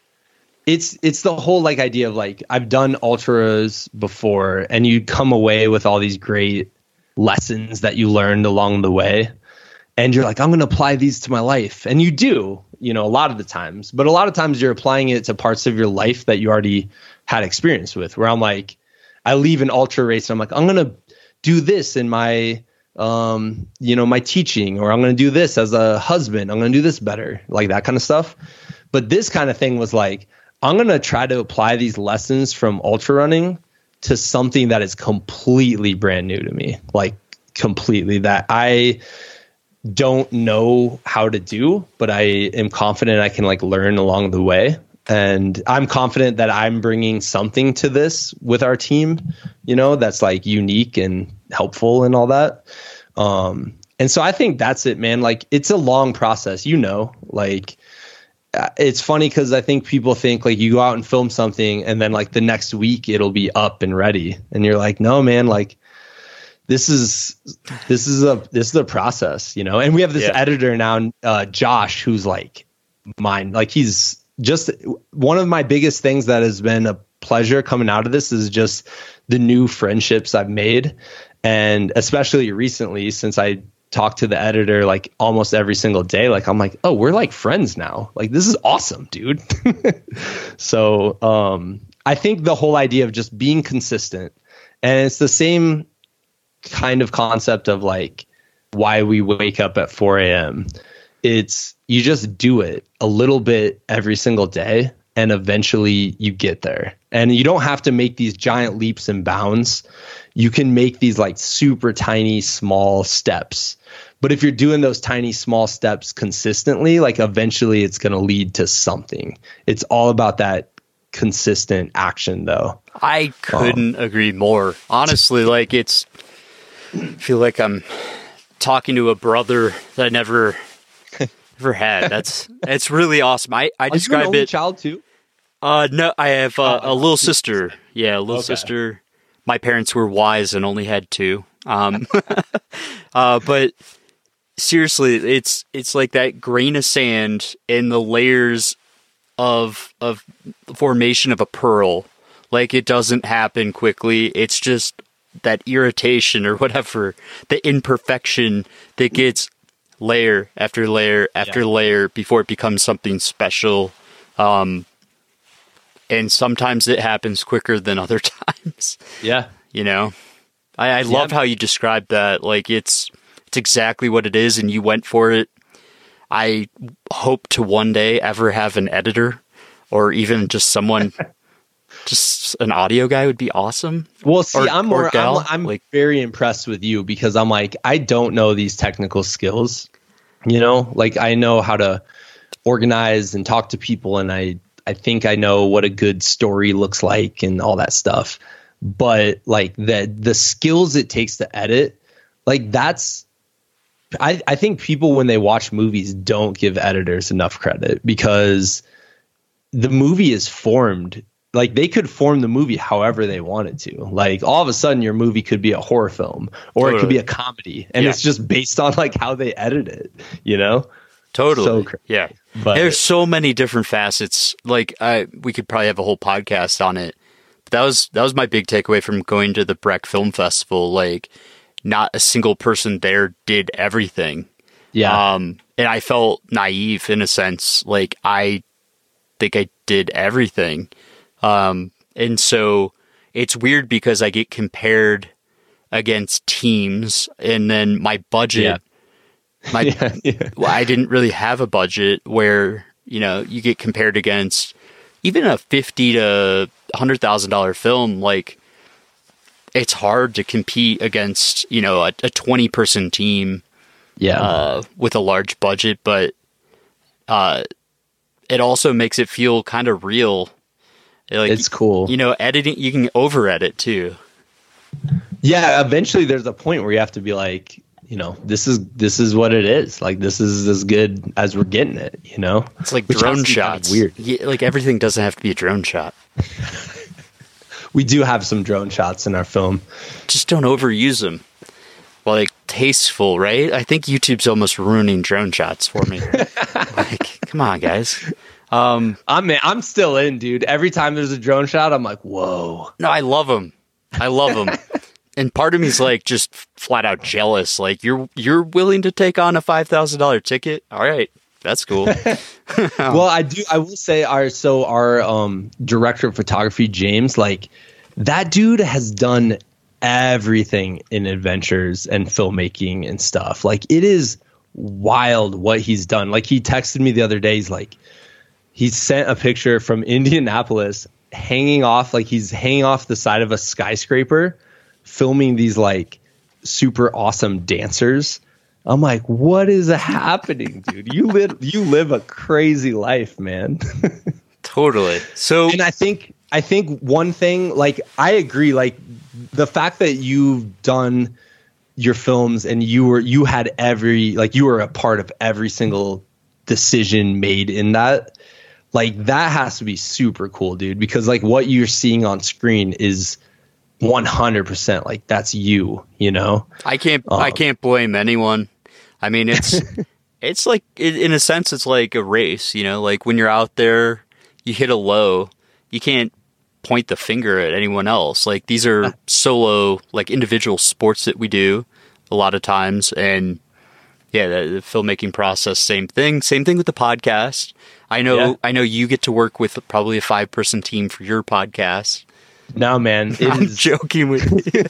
It's it's the whole, like, idea of, like, I've done ultras before and you come away with all these great lessons that you learned along the way. And you're like, I'm going to apply these to my life. And you do, you know, a lot of the times. But a lot of times you're applying it to parts of your life that you already had experience with. Where I'm like, I leave an ultra race and I'm like, I'm going to do this in my... um, you know, my teaching, or I'm going to do this as a husband, I'm going to do this better, like that kind of stuff. But this kind of thing was like, I'm going to try to apply these lessons from ultra running to something that is completely brand new to me, like completely that I don't know how to do, but I am confident I can, like, learn along the way. And I'm confident that I'm bringing something to this with our team, you know, that's, like, unique and helpful and all that. Um, And so I think that's it, man. Like, it's a long process, you know, like it's funny because I think people think like you go out and film something and then like the next week it'll be up and ready. And you're like, no, man, like this is, this is a, this is a process, you know? And we have this yeah. editor now, uh, Josh, who's like mine. Like he's just one of my biggest things that has been a pleasure coming out of this is just the new friendships I've made. And especially recently, since I talked to the editor like almost every single day, like I'm like, oh, we're like friends now. Like, this is awesome, dude. So um, I think the whole idea of just being consistent, and it's the same kind of concept of like why we wake up at four a.m. It's you just do it a little bit every single day, and eventually you get there. And you don't have to make these giant leaps and bounds. You can make these like super tiny, small steps. But if you're doing those tiny, small steps consistently, like eventually it's going to lead to something. It's all about that consistent action, though. I couldn't um, agree more. Honestly, like it's, I feel like I'm talking to a brother that I never, never had. That's, it's really awesome. I, I Are describe you an only it. Child too? Uh, no, I have uh, a little sister. Yeah, a little okay. sister. My parents were wise and only had two. Um, uh, but seriously, it's it's like that grain of sand and the layers of of formation of a pearl. Like, it doesn't happen quickly. It's just that irritation or whatever, the imperfection that gets layer after layer after yeah. layer before it becomes something special. Um, And sometimes it happens quicker than other times. Yeah. You know, I, I yeah. love how you described that. Like, it's, it's exactly what it is. And you went for it. I hope to one day ever have an editor or even just someone, just an audio guy would be awesome. Well, see, or, I'm more, I'm, I'm like, very impressed with you because I'm like, I don't know these technical skills, you know, like I know how to organize and talk to people, and I, I think I know what a good story looks like and all that stuff. But like the, the skills it takes to edit, like that's, I, I think people when they watch movies don't give editors enough credit because the movie is formed. Like, they could form the movie however they wanted to. Like, all of a sudden your movie could be a horror film or totally. It could be a comedy. And yeah. it's just based on like how they edit it, you know? Totally. So yeah. But there's so many different facets. Like, I, we could probably have a whole podcast on it. But that was, that was my big takeaway from going to the Breck Film Festival. Like, not a single person there did everything. Yeah. Um, and I felt naive in a sense. Like, I think I did everything. Um, and so it's weird because I get compared against teams, and then my budget yeah. My, yeah, yeah. Well, I didn't really have a budget where, you know, you get compared against even a fifty to one hundred thousand dollars film. Like, it's hard to compete against, you know, a, a twenty person team yeah, uh, with a large budget. But uh, it also makes it feel kind of real. Like, it's cool. You know, editing, you can over edit too. Yeah, eventually there's a point where you have to be like, you know, this is this is what it is. Like, this is as good as we're getting it, you know? It's like Which drone shots. Kind of weird. Yeah, like, everything doesn't have to be a drone shot. We do have some drone shots in our film. Just don't overuse them. Well, like, tasteful, right? I think YouTube's almost ruining drone shots for me. Like, come on, guys. Um, I'm in, I'm still in, dude. Every time there's a drone shot, I'm like, whoa. No, I love them. I love them. And part of me is like just flat out jealous. Like, you're you're willing to take on a five thousand dollars ticket. All right, that's cool. Well, I do. I will say our so our um, director of photography, James, like that dude has done everything in adventures and filmmaking and stuff. Like, it is wild what he's done. Like, he texted me the other day. He's like, he sent a picture from Indianapolis hanging off. Like, he's hanging off the side of a skyscraper, filming these like super awesome dancers. I'm like, what is happening, dude? You live, you live a crazy life, man. Totally. So, and I think, I think one thing, like, I agree, like the fact that you've done your films, and you were you had every like you were a part of every single decision made in that. Like, that has to be super cool, dude, because like what you're seeing on screen is one hundred percent like that's you, you know. I can't um, I can't blame anyone. I mean, it's it's like, in a sense, it's like a race, you know, like when you're out there, you hit a low, you can't point the finger at anyone else. Like, these are solo, like, individual sports that we do a lot of times. And yeah, the, the filmmaking process, same thing, same thing with the podcast. I know, yeah. I know you get to work with probably a five person team for your podcast. No, man, it I'm is... joking with you.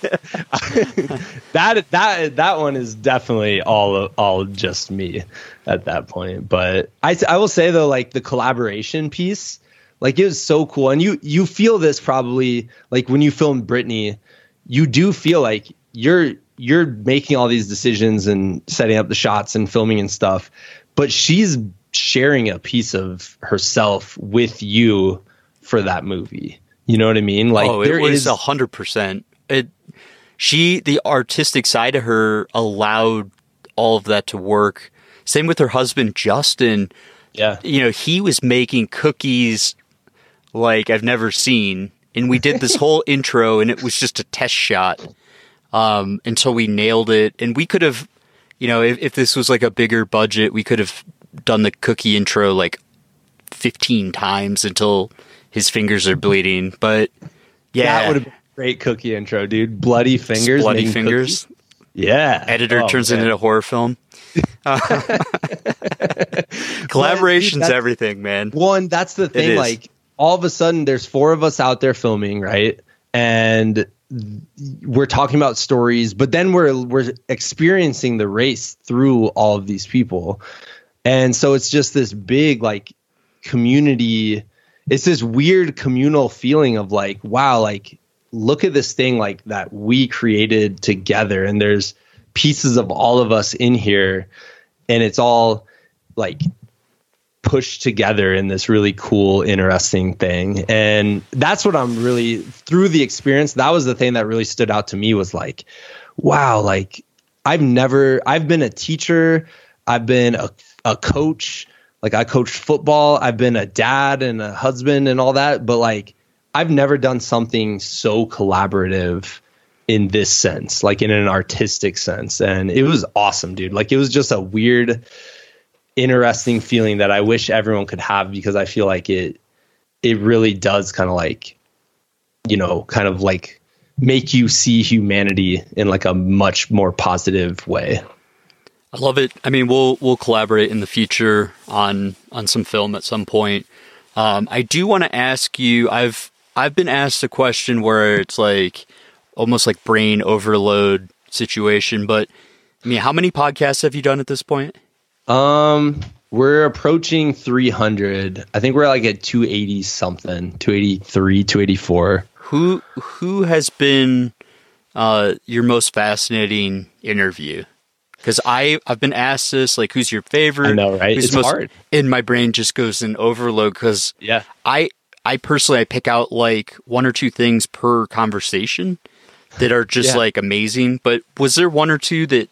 that that that one is definitely all all just me at that point. But I I will say though, like the collaboration piece, like it was so cool, and you you feel this probably like when you film Brittany, you do feel like you're you're making all these decisions and setting up the shots and filming and stuff, but she's sharing a piece of herself with you for that movie. You know what I mean? Like, oh, there is a hundred percent. It, she, the artistic side of her allowed all of that to work. Same with her husband, Justin. Yeah. You know, he was making cookies like I've never seen. And we did this whole intro, and it was just a test shot um, until we nailed it. And we could have, you know, if, if this was like a bigger budget, we could have done the cookie intro like fifteen times until his fingers are bleeding, but yeah, that would have been a great cookie intro, dude. Bloody fingers, bloody fingers. Cookies. Yeah, editor oh, turns man. into a horror film. Uh, collaboration's dude, everything, man. One, that's the thing. Like, all of a sudden, there's four of us out there filming, right? And we're talking about stories, but then we're we're experiencing the race through all of these people, and so it's just this big like community. It's this weird communal feeling of like, wow, like look at this thing like that we created together, and there's pieces of all of us in here, and it's all like pushed together in this really cool, interesting thing. And that's what I'm really, through the experience, that was the thing that really stood out to me was like, wow, like I've never, I've been a teacher, I've been a, a coach. Like, I coached football, I've been a dad and a husband and all that, but like I've never done something so collaborative in this sense, like in an artistic sense. And it was awesome, dude. Like, it was just a weird, interesting feeling that I wish everyone could have, because I feel like it it really does kind of like, you know, kind of like make you see humanity in like a much more positive way. I love it. I mean, we'll we'll collaborate in the future on on some film at some point. Um, I do want to ask you. I've I've been asked a question where it's like almost like brain overload situation. But I mean, how many podcasts have you done at this point? Um, we're approaching three hundred. I think we're like at two eighty something, two eighty-three, two eighty-four. Who who has been uh, your most fascinating interview? Because I I've been asked this, like, who's your favorite? I know, right? Who's it's most, hard. And my brain just goes in overload because yeah. I I personally I pick out like one or two things per conversation that are just yeah. like amazing. But was there one or two that,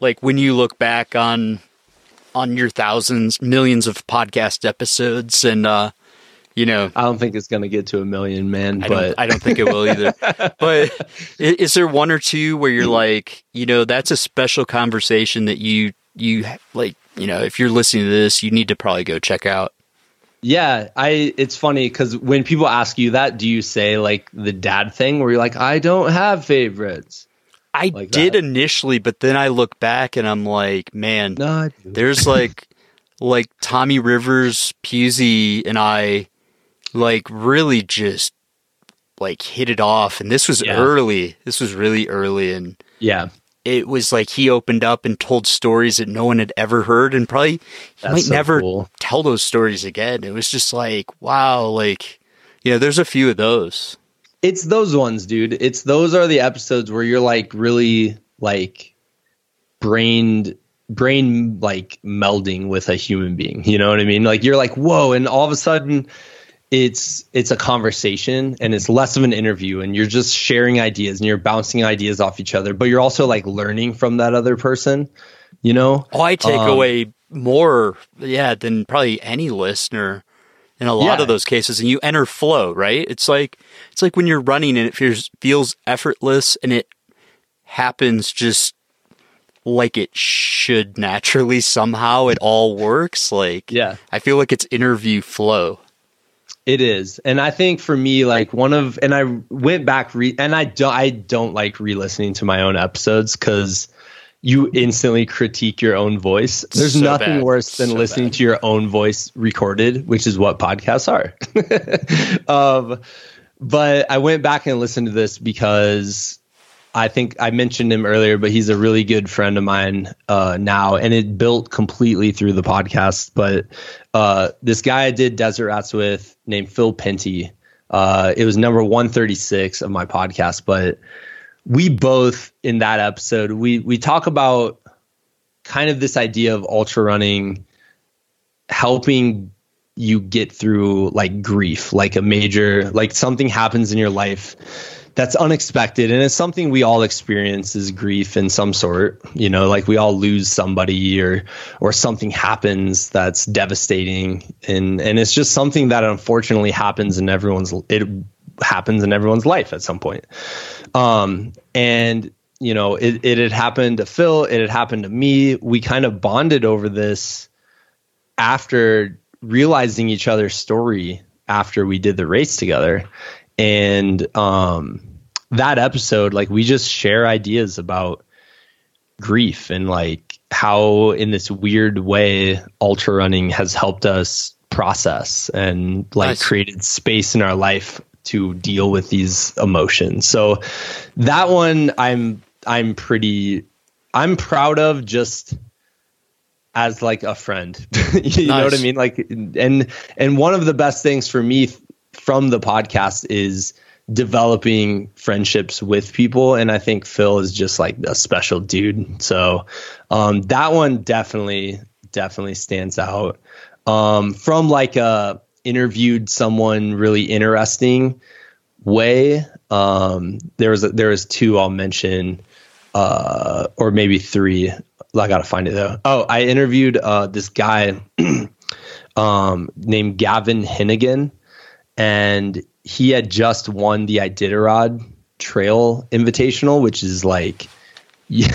like, when you look back on on your thousands, millions of podcast episodes, and uh, you know, I don't think it's going to get to a million, man. I but don't, I don't think it will either. But is there one or two where you're like, you know, that's a special conversation that you, you like, you know, if you're listening to this, you need to probably go check out. Yeah. I, it's funny. Cause when people ask you that, do you say like the dad thing where you're like, I don't have favorites? I like did that. Initially, but then I look back and I'm like, man, no, there's like, like Tommy Rivers, Pusey and I, like really just like hit it off. And this was yeah. early. This was really early. And yeah, it was like he opened up and told stories that no one had ever heard, and probably might so never cool. tell those stories again. It was just like, wow. Like, you know, there's a few of those. It's those ones, dude. It's those are the episodes where you're like really like brained brain, like melding with a human being. You know what I mean? Like you're like, whoa. And all of a sudden, it's it's a conversation and it's less of an interview, and you're just sharing ideas and you're bouncing ideas off each other, but you're also like learning from that other person, you know? Oh, I take um, away more, yeah, than probably any listener in a lot yeah. of those cases. And you enter flow, right? It's like, it's like when you're running and it feels, feels effortless and it happens just like it should naturally. Somehow it all works. Like, yeah, I feel like it's interview flow. It is. And I think for me, like one of, and I went back re, and I don't, I don't like re-listening to my own episodes because you instantly critique your own voice. There's so nothing bad. worse than so listening bad. to your own voice recorded, which is what podcasts are. um, but I went back and listened to this because I think I mentioned him earlier, but he's a really good friend of mine uh, now, and it built completely through the podcast. But uh, this guy I did Desert Rats with, named Phil Penty. Uh, it was number one thirty-six of my podcast, but we both in that episode, we we talk about kind of this idea of ultra running helping you get through like grief, like a major, like something happens in your life that's unexpected. And it's something we all experience is grief in some sort, you know, like we all lose somebody or, or something happens that's devastating. And, and it's just something that unfortunately happens in everyone's, it happens in everyone's life at some point. Um, and you know, it, it had happened to Phil, it had happened to me. We kind of bonded over this after realizing each other's story after we did the race together. And um, that episode, like we just share ideas about grief and like how in this weird way, ultra running has helped us process and like nice. created space in our life to deal with these emotions. So that one I'm I'm pretty I'm proud of just as like a friend. you nice. know what I mean? Like and and one of the best things for me from the podcast is developing friendships with people. And I think Phil is just like a special dude. So, um, that one definitely, definitely stands out, um, from like a interviewed someone really interesting way. Um, there was, a, there was two I'll mention, uh, or maybe three. I got to find it though. Oh, I interviewed, uh, this guy, um, named Gavin Hinnigan. And he had just won the Iditarod Trail Invitational, which is like you,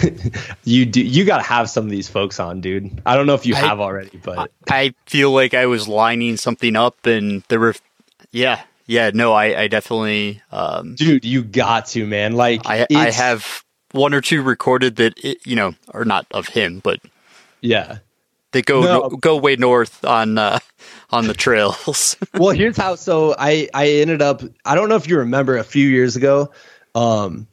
you do you got to have some of these folks on, dude. I don't know if you I, have already, but I, I feel like I was lining something up, and there were, yeah, yeah, no, I, I definitely, um, dude, you got to, man. Like I, I have one or two recorded that it, you know, or not of him, but yeah. They go no. go way north on uh, on the trails. Well, here's how. So I, I ended up, I don't know if you remember a few years ago, um,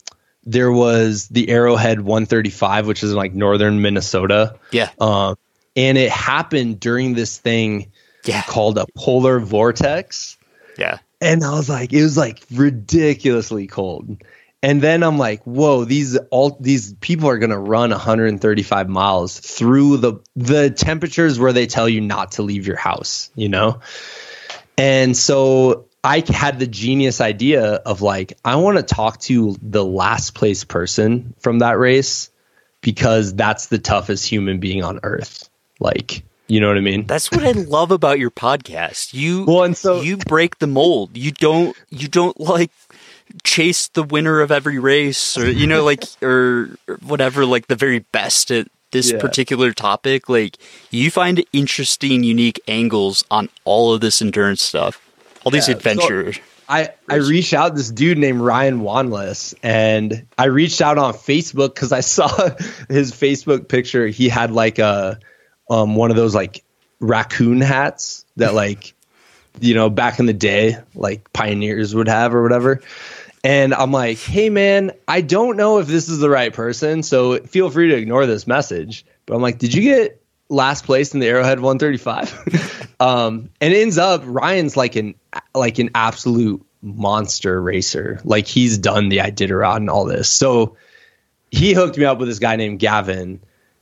there was the Arrowhead one thirty-five, which is in like northern Minnesota. Yeah. Um, and it happened during this thing yeah. called a polar vortex. Yeah. And I was like, it was like ridiculously cold. And then I'm like, whoa, these all these people are going to run one thirty-five miles through the the temperatures where they tell you not to leave your house, you know? And so I had the genius idea of like, I want to talk to the last place person from that race because that's the toughest human being on earth. Like, you know what I mean? That's what I love about your podcast. You well, and so- you break the mold. You don't you don't like chase the winner of every race or, you know, like, or, or whatever, like the very best at this yeah. particular topic. Like you find interesting, unique angles on all of this endurance stuff, all yeah. these adventures. So I, I reached out this dude named Ryan Wanless, and I reached out on Facebook cause I saw his Facebook picture. He had like a, um, one of those like raccoon hats that like, you know, back in the day, like pioneers would have or whatever. And I'm like, hey, man, I don't know if this is the right person, so feel free to ignore this message. But I'm like, did you get last place in the Arrowhead one thirty-five? um, and it ends up Ryan's like an like an absolute monster racer. Like he's done the Iditarod and all this. So he hooked me up with this guy named Gavin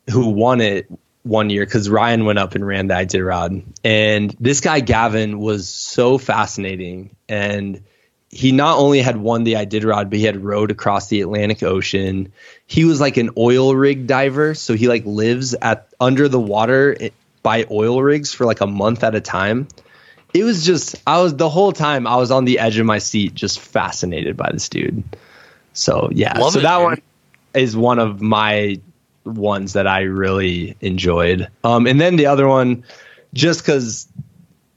who won it one year because Ryan went up and ran the I J Rod. And this guy, Gavin, was so fascinating. And he not only had won the Iditarod, but he had rowed across the Atlantic Ocean. He was like an oil rig diver. So he like lives at under the water by oil rigs for like a month at a time. It was just, I was the whole time I was on the edge of my seat, just fascinated by this dude. So yeah, Love so it, that man. One is one of my ones that I really enjoyed. Um, and then the other one, just cause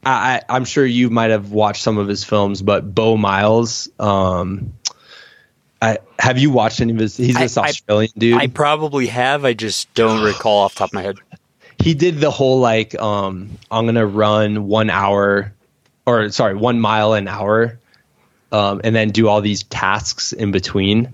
I, I'm sure you might have watched some of his films, but Bo Miles, um, I, have you watched any of his? He's this I, Australian I, dude. I probably have. I just don't recall off the top of my head. He did the whole like, um, I'm going to run one hour or sorry, one mile an hour um, and then do all these tasks in between.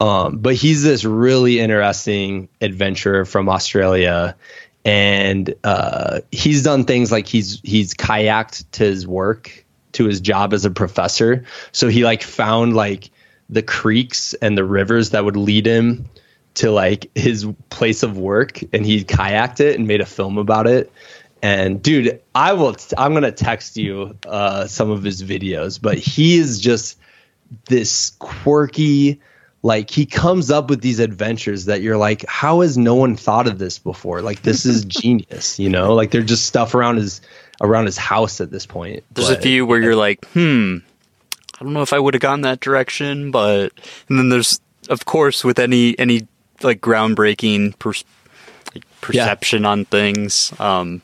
Um, but he's this really interesting adventurer from Australia. And uh, he's done things like he's he's kayaked to his work, to his job as a professor. So he like found like the creeks and the rivers that would lead him to like his place of work. And he kayaked it and made a film about it. And dude, I will t- I'm going to text you uh, some of his videos, but he is just this quirky, like he comes up with these adventures that you're like, how has no one thought of this before? Like this is genius, you know? Like they're just stuff around his around his house at this point. There's but, a few where you're like, hmm, I don't know if I would have gone that direction, but and then there's of course with any any like groundbreaking per, like perception yeah. on things. Um,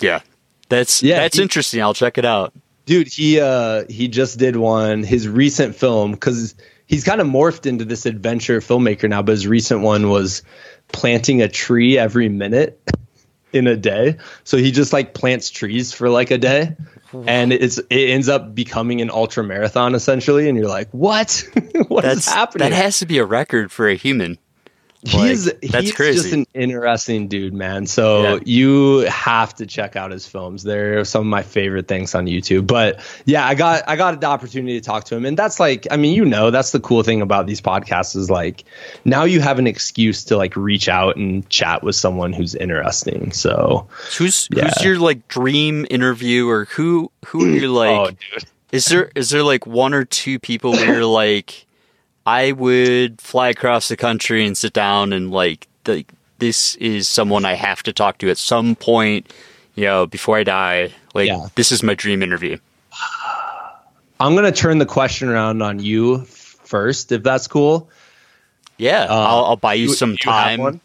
yeah, that's yeah, that's he, interesting. I'll check it out, dude. He uh, he just did one. His recent film because. He's kind of morphed into this adventure filmmaker now, but his recent one was planting a tree every minute in a day. So he just like plants trees for like a day and it's, it ends up becoming an ultra marathon essentially. And you're like, what, what that's, is happening? That has to be a record for a human. Like, he's that's he's crazy. Just an interesting dude, man. So yeah. You have to check out his films. They're some of my favorite things on YouTube. But yeah, I got I got the opportunity to talk to him, and that's like, I mean, you know, that's the cool thing about these podcasts is like now you have an excuse to like reach out and chat with someone who's interesting. So who's yeah. who's your like dream interview, or who who are you like? Oh, dude. Is there is there like one or two people where you're like? I would fly across the country and sit down and like, the, this is someone I have to talk to at some point, you know, before I die. Like, yeah. This is my dream interview. I'm going to turn the question around on you first, if that's cool. Yeah, um, I'll, I'll buy you, you some you time. Um,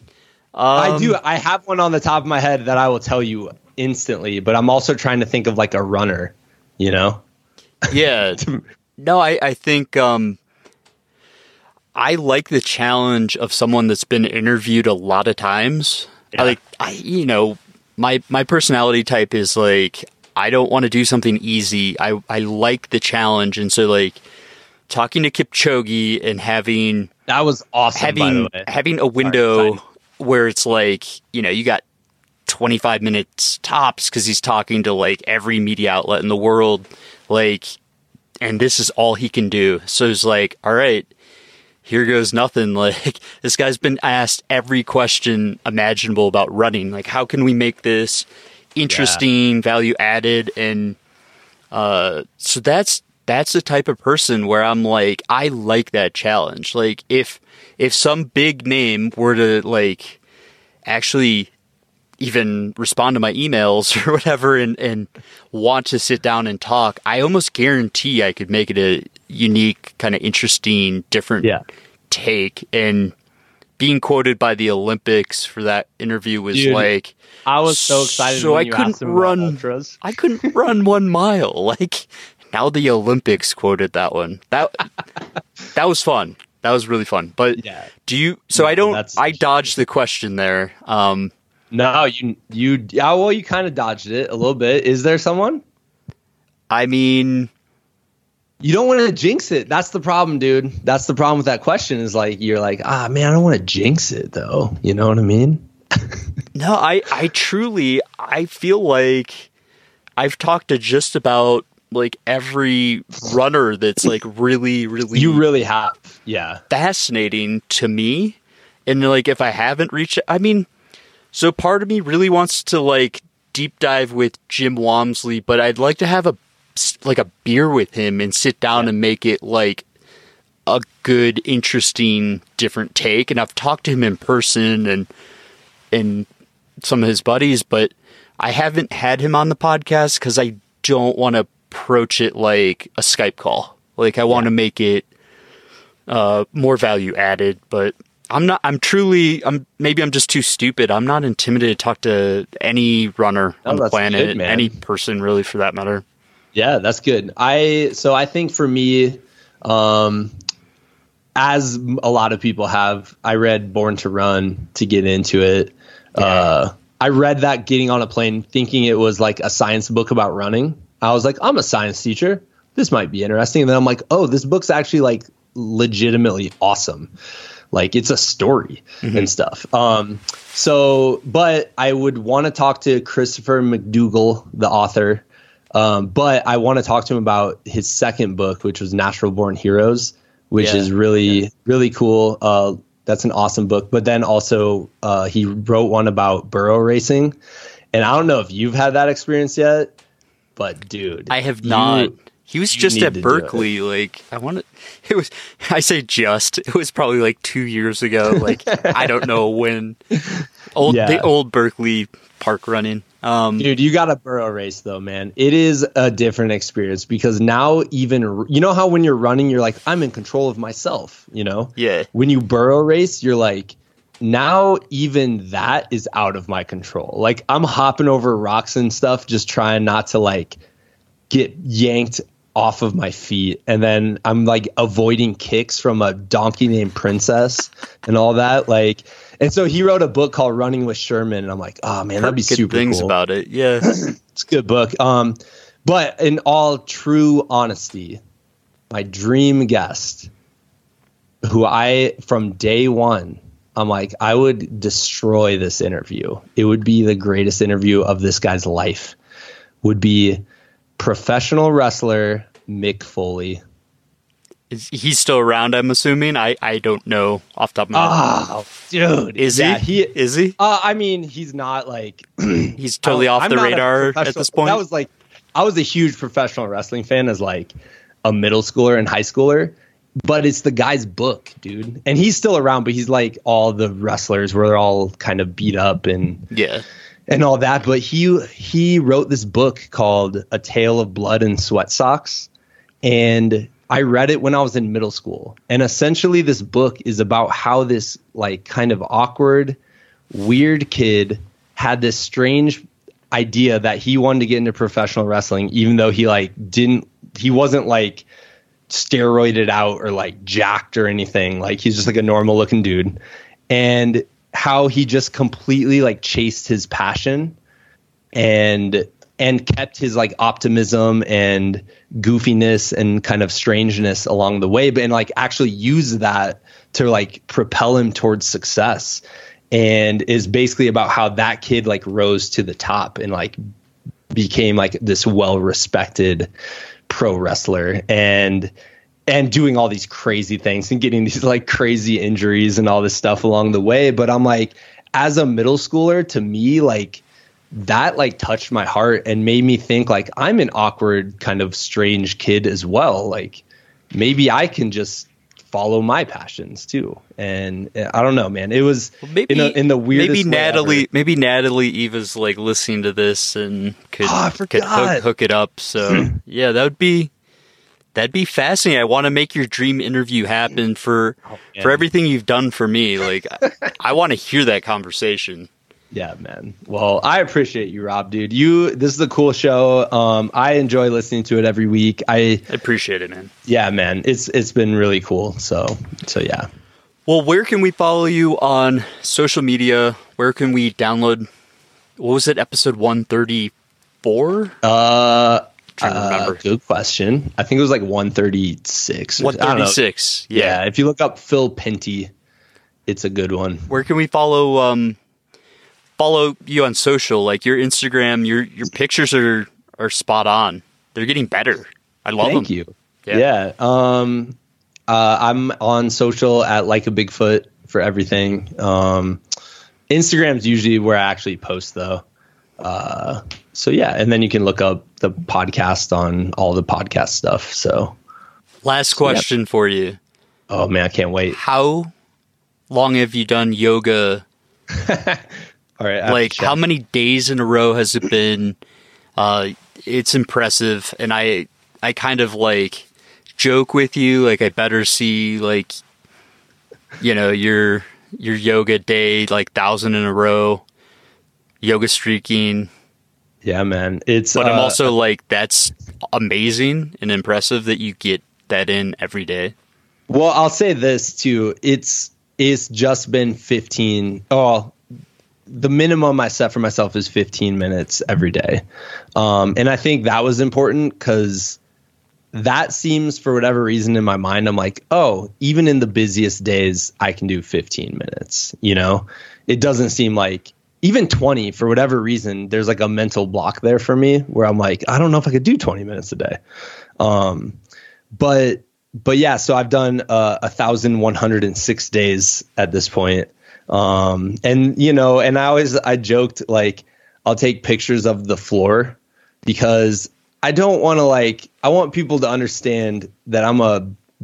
I do. I have one on the top of my head that I will tell you instantly, but I'm also trying to think of like a runner, you know? Yeah. No, I, I think... Um, I like the challenge of someone that's been interviewed a lot of times. Yeah. I like, I, you know, my, my personality type is like, I don't want to do something easy. I, I like the challenge. And so like talking to Kipchoge and having, that was awesome. Having, by the way. having a window Sorry, where it's like, you know, you got twenty-five minutes tops cause he's talking to like every media outlet in the world. Like, and this is all he can do. So it's like, all right, here goes nothing. Like this guy's been asked every question imaginable about running. Like how can we make this interesting, yeah. value added? And, uh, so that's, that's the type of person where I'm like, I like that challenge. Like if, if some big name were to like actually even respond to my emails or whatever and, and want to sit down and talk, I almost guarantee I could make it a unique, kind of interesting, different yeah. take. And being quoted by the Olympics for that interview was Dude, like... I was so excited so when you I couldn't asked him run, about ultras. I couldn't run one mile. Like, now the Olympics quoted that one. That that was fun. That was really fun. But yeah. do you... So no, I don't... I dodged the question there. Um No, you, you, yeah, well, you kind of dodged it a little bit. Is there someone? I mean, you don't want to jinx it. That's the problem, dude. That's the problem with that question is like, you're like, ah, man, I don't want to jinx it though. You know what I mean? No, I, I truly, I feel like I've talked to just about like every runner that's like really, really, you really have. Yeah. Fascinating to me. And like, if I haven't reached, I mean, So part of me really wants to like deep dive with Jim Walmsley, but I'd like to have a like a beer with him and sit down yeah. and make it like a good, interesting, different take. And I've talked to him in person and and some of his buddies, but I haven't had him on the podcast because I don't want to approach it like a Skype call. Like I want to yeah. make it uh, more value added, but I'm not, I'm truly, I'm maybe I'm just too stupid. I'm not intimidated to talk to any runner oh, on the planet, good, any person really for that matter. Yeah, that's good. I, so I think for me, um, as a lot of people have, I read Born to Run to get into it. Yeah. Uh, I read that getting on a plane thinking it was like a science book about running. I was like, I'm a science teacher. This might be interesting. And then I'm like, oh, this book's actually like legitimately awesome. Like it's a story mm-hmm. and stuff. Um, so, but I would want to talk to Christopher McDougall, the author. Um, but I want to talk to him about his second book, which was Natural Born Heroes, which yeah, is really, yeah. really cool. Uh, that's an awesome book. But then also uh, he wrote one about burro racing. And I don't know if you've had that experience yet, but dude, I have not. You, He was you just at Berkeley, like, I want to, it was, I say just, it was probably like two years ago, like, I don't know when, old yeah. the old Berkeley park running. Um, Dude, you got a burro race though, man. It is a different experience because now even, you know how when you're running, you're like, I'm in control of myself, you know? Yeah. When you burro race, you're like, now even that is out of my control. Like, I'm hopping over rocks and stuff, just trying not to, like, get yanked off of my feet, and then I'm like avoiding kicks from a donkey named Princess and all that. Like, and so he wrote a book called Running with Sherman, and I'm like, oh man, that'd be super things cool. about it. Yeah, it's a good book. Um, but in all true honesty, my dream guest, who I from day one, I'm like, I would destroy this interview. It would be the greatest interview of this guy's life. Would be professional wrestler Mick Foley. Is he still around? I'm assuming. I, I don't know off the top of my head. Oh, dude, is yeah, he? he? Is he? Uh, I mean, he's not like he's totally off I'm the radar at this point. That was like, I was a huge professional wrestling fan as like a middle schooler and high schooler, but it's the guy's book, dude, and he's still around. But he's like all the wrestlers where they're all kind of beat up and yeah. and all that, but he he wrote this book called A Tale of Blood and Sweat Socks, and I read it when I was in middle school. And essentially, this book is about how this like kind of awkward, weird kid had this strange idea that he wanted to get into professional wrestling, even though he like didn't, he wasn't like steroided out or like jacked or anything. Like he's just like a normal looking dude, and how he just completely like chased his passion and and kept his like optimism and goofiness and kind of strangeness along the way, but and like actually used that to like propel him towards success, and is basically about how that kid like rose to the top and like became like this well-respected pro wrestler and and doing all these crazy things and getting these like crazy injuries and all this stuff along the way. But I'm like, as a middle schooler, to me, like that like touched my heart and made me think like I'm an awkward kind of strange kid as well. Like maybe I can just follow my passions too. And I don't know, man, it was well, maybe, in, a, in the weirdest maybe Natalie, ever. Maybe Natalie Eva's like listening to this and could, oh, could hook, hook it up. So yeah, that would be, That'd be fascinating. I want to make your dream interview happen for oh, for everything you've done for me. Like, I, I want to hear that conversation. Yeah, man. Well, I appreciate you, Rob, dude. You, this is a cool show. Um, I enjoy listening to it every week. I, I appreciate it, man. Yeah, man. It's it's been really cool. So so yeah. Well, where can we follow you on social media? Where can we download? What was it? Episode one thirty-four. Uh. Uh, good question. I think it was like one thirty-six. one thirty-six. Yeah. yeah. If you look up Phil Penty, it's a good one. Where can we follow um, follow you on social? Like your Instagram, your your pictures are, are spot on. They're getting better. I love Thank them. Thank you. Yeah. yeah. Um, uh, I'm on social at Like a Bigfoot for everything. Um, Instagram's usually where I actually post, though. Uh, so yeah, and then you can look up the podcast on all the podcast stuff. So, last question yeah. for you. Oh man, I can't wait. How long have you done yoga? All right, like how many days in a row has it been? Uh, it's impressive, and I I kind of like joke with you, like I better see like you know your your yoga day like thousand in a row. Yoga streaking. Yeah, man. It's But I'm uh, also like, that's amazing and impressive that you get that in every day. Well, I'll say this too. It's it's just been fifteen. Oh, the minimum I set for myself is fifteen minutes every day. Um, and I think that was important because that seems, for whatever reason in my mind, I'm like, oh, even in the busiest days, I can do fifteen minutes. You know, it doesn't seem like... Even twenty, for whatever reason, there's like a mental block there for me where I'm like, I don't know if I could do twenty minutes a day. Um, but but yeah, so I've done uh, one thousand one hundred six days at this point. Um, and, you know, and I always I joked like I'll take pictures of the floor because I don't want to like I want people to understand that I'm a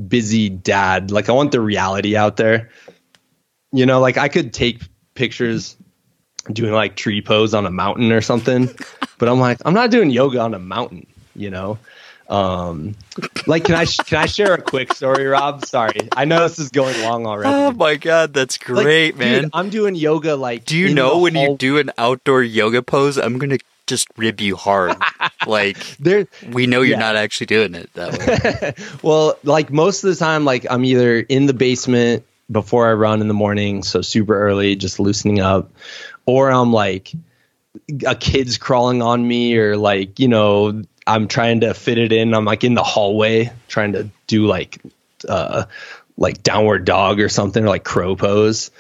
busy dad. Like I want the reality out there. You know, like I could take pictures doing like tree pose on a mountain or something, but I'm like, I'm not doing yoga on a mountain, you know? Um, like, can I, sh- can I share a quick story, Rob? Sorry. I know this is going long already. Oh my God. That's great, like, man. Dude, I'm doing yoga. Like, do you know when whole- you do an outdoor yoga pose, I'm going to just rib you hard. Like there, we know you're yeah. not actually doing it that way. Well, like most of the time, like I'm either in the basement before I run in the morning. So super early, just loosening up. Or I'm like a kid's crawling on me or like, you know, I'm trying to fit it in. I'm like in the hallway trying to do like uh, like downward dog or something or like crow pose.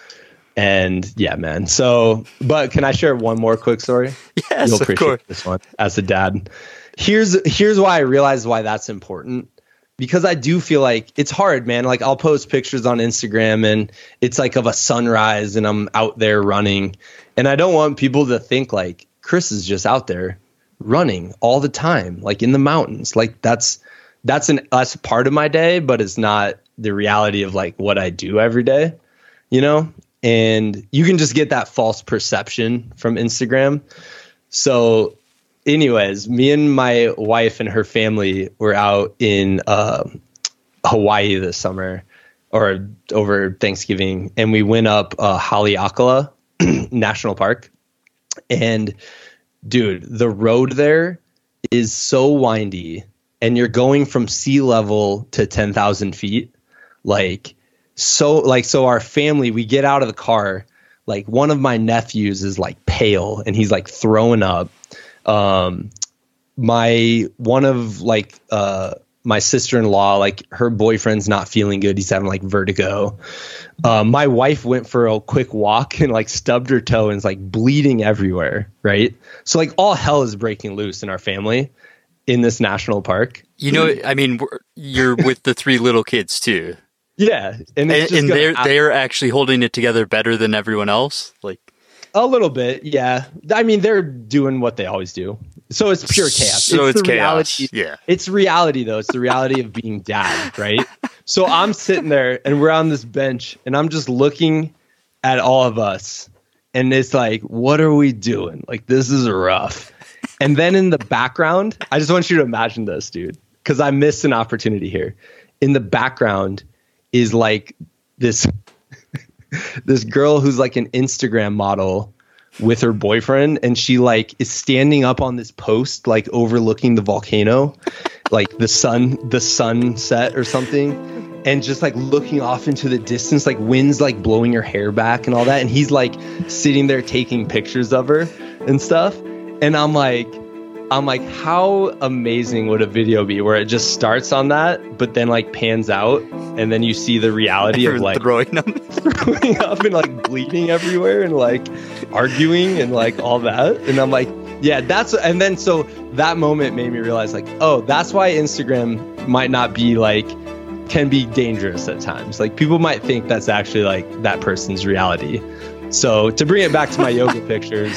And yeah, man. So but can I share one more quick story? Yes, You'll appreciate of course. This one as a dad. Here's here's why I realized why that's important. Because I do feel like it's hard, man. Like I'll post pictures on Instagram and it's like of a sunrise and I'm out there running. And I don't want people to think like Chris is just out there running all the time, like in the mountains. Like that's that's an that's part of my day, but it's not the reality of like what I do every day, you know? And you can just get that false perception from Instagram. So anyways, me and my wife and her family were out in uh, Hawaii this summer or over Thanksgiving, and we went up uh, Haleakala National Park. And dude, the road there is so windy, and you're going from sea level to ten thousand feet. Like so, like so, our family, we get out of the car. Like one of my nephews is like pale, and he's like throwing up. Um, my, one of like, uh, my sister-in-law, like her boyfriend's not feeling good. He's having like vertigo. Uh, my wife went for a quick walk and like stubbed her toe and is like bleeding everywhere. Right. So like all hell is breaking loose in our family in this national park. You know, I mean, we're, you're with the three little kids too. Yeah. And, and, and they're, out- they're actually holding it together better than everyone else. Like. A little bit, yeah. I mean, they're doing what they always do. So it's pure chaos. So it's, it's chaos. Reality. Yeah. It's reality, though. It's the reality of being dad, right? So I'm sitting there, and we're on this bench, and I'm just looking at all of us. And it's like, what are we doing? Like, this is rough. And then in the background, I just want you to imagine this, dude, because I missed an opportunity here. In the background is like this... this girl who's like an Instagram model with her boyfriend, and she like is standing up on this post, like overlooking the volcano, like the sun, the sunset or something. And just like looking off into the distance, like winds, like blowing her hair back and all that. And he's like sitting there taking pictures of her and stuff. And I'm like, I'm like, how amazing would a video be where it just starts on that, but then like pans out, and then you see the reality of like throwing up, throwing up and like bleeding everywhere, and like arguing and like all that. And I'm like, yeah, that's. And then so that moment made me realize like, oh, that's why Instagram might not be like, can be dangerous at times. Like people might think that's actually like that person's reality. So to bring it back to my yoga pictures,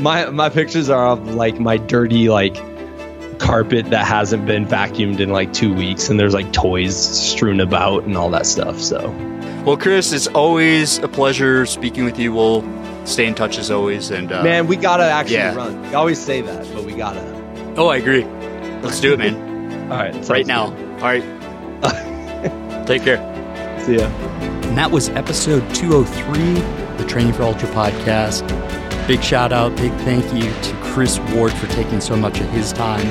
my my pictures are of like my dirty like carpet that hasn't been vacuumed in like two weeks, and there's like toys strewn about and all that stuff. So, well, Chris, it's always a pleasure speaking with you. We'll stay in touch as always. And uh, man, we gotta actually yeah. run. We always say that, but we gotta. Oh, I agree. Let's do it, man. All right, right now. Good. All right. Take care. See ya. And that was episode two oh three, the Training for Ultra podcast. Big shout out, big thank you to Chris Ward for taking so much of his time.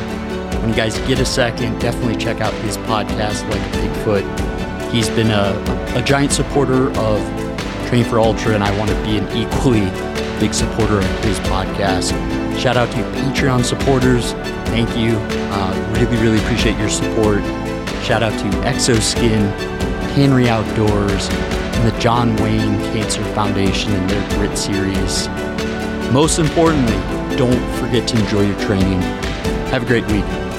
When you guys get a second, definitely check out his podcast, Like a Bigfoot. He's been a, a giant supporter of Training for Ultra, and I want to be an equally big supporter of his podcast. Shout out to you Patreon supporters. Thank you. Uh, really, really appreciate your support. Shout out to Exoskin, Tannery Outdoors, and the John Wayne Cancer Foundation and their Grit series. Most importantly, don't forget to enjoy your training. Have a great week.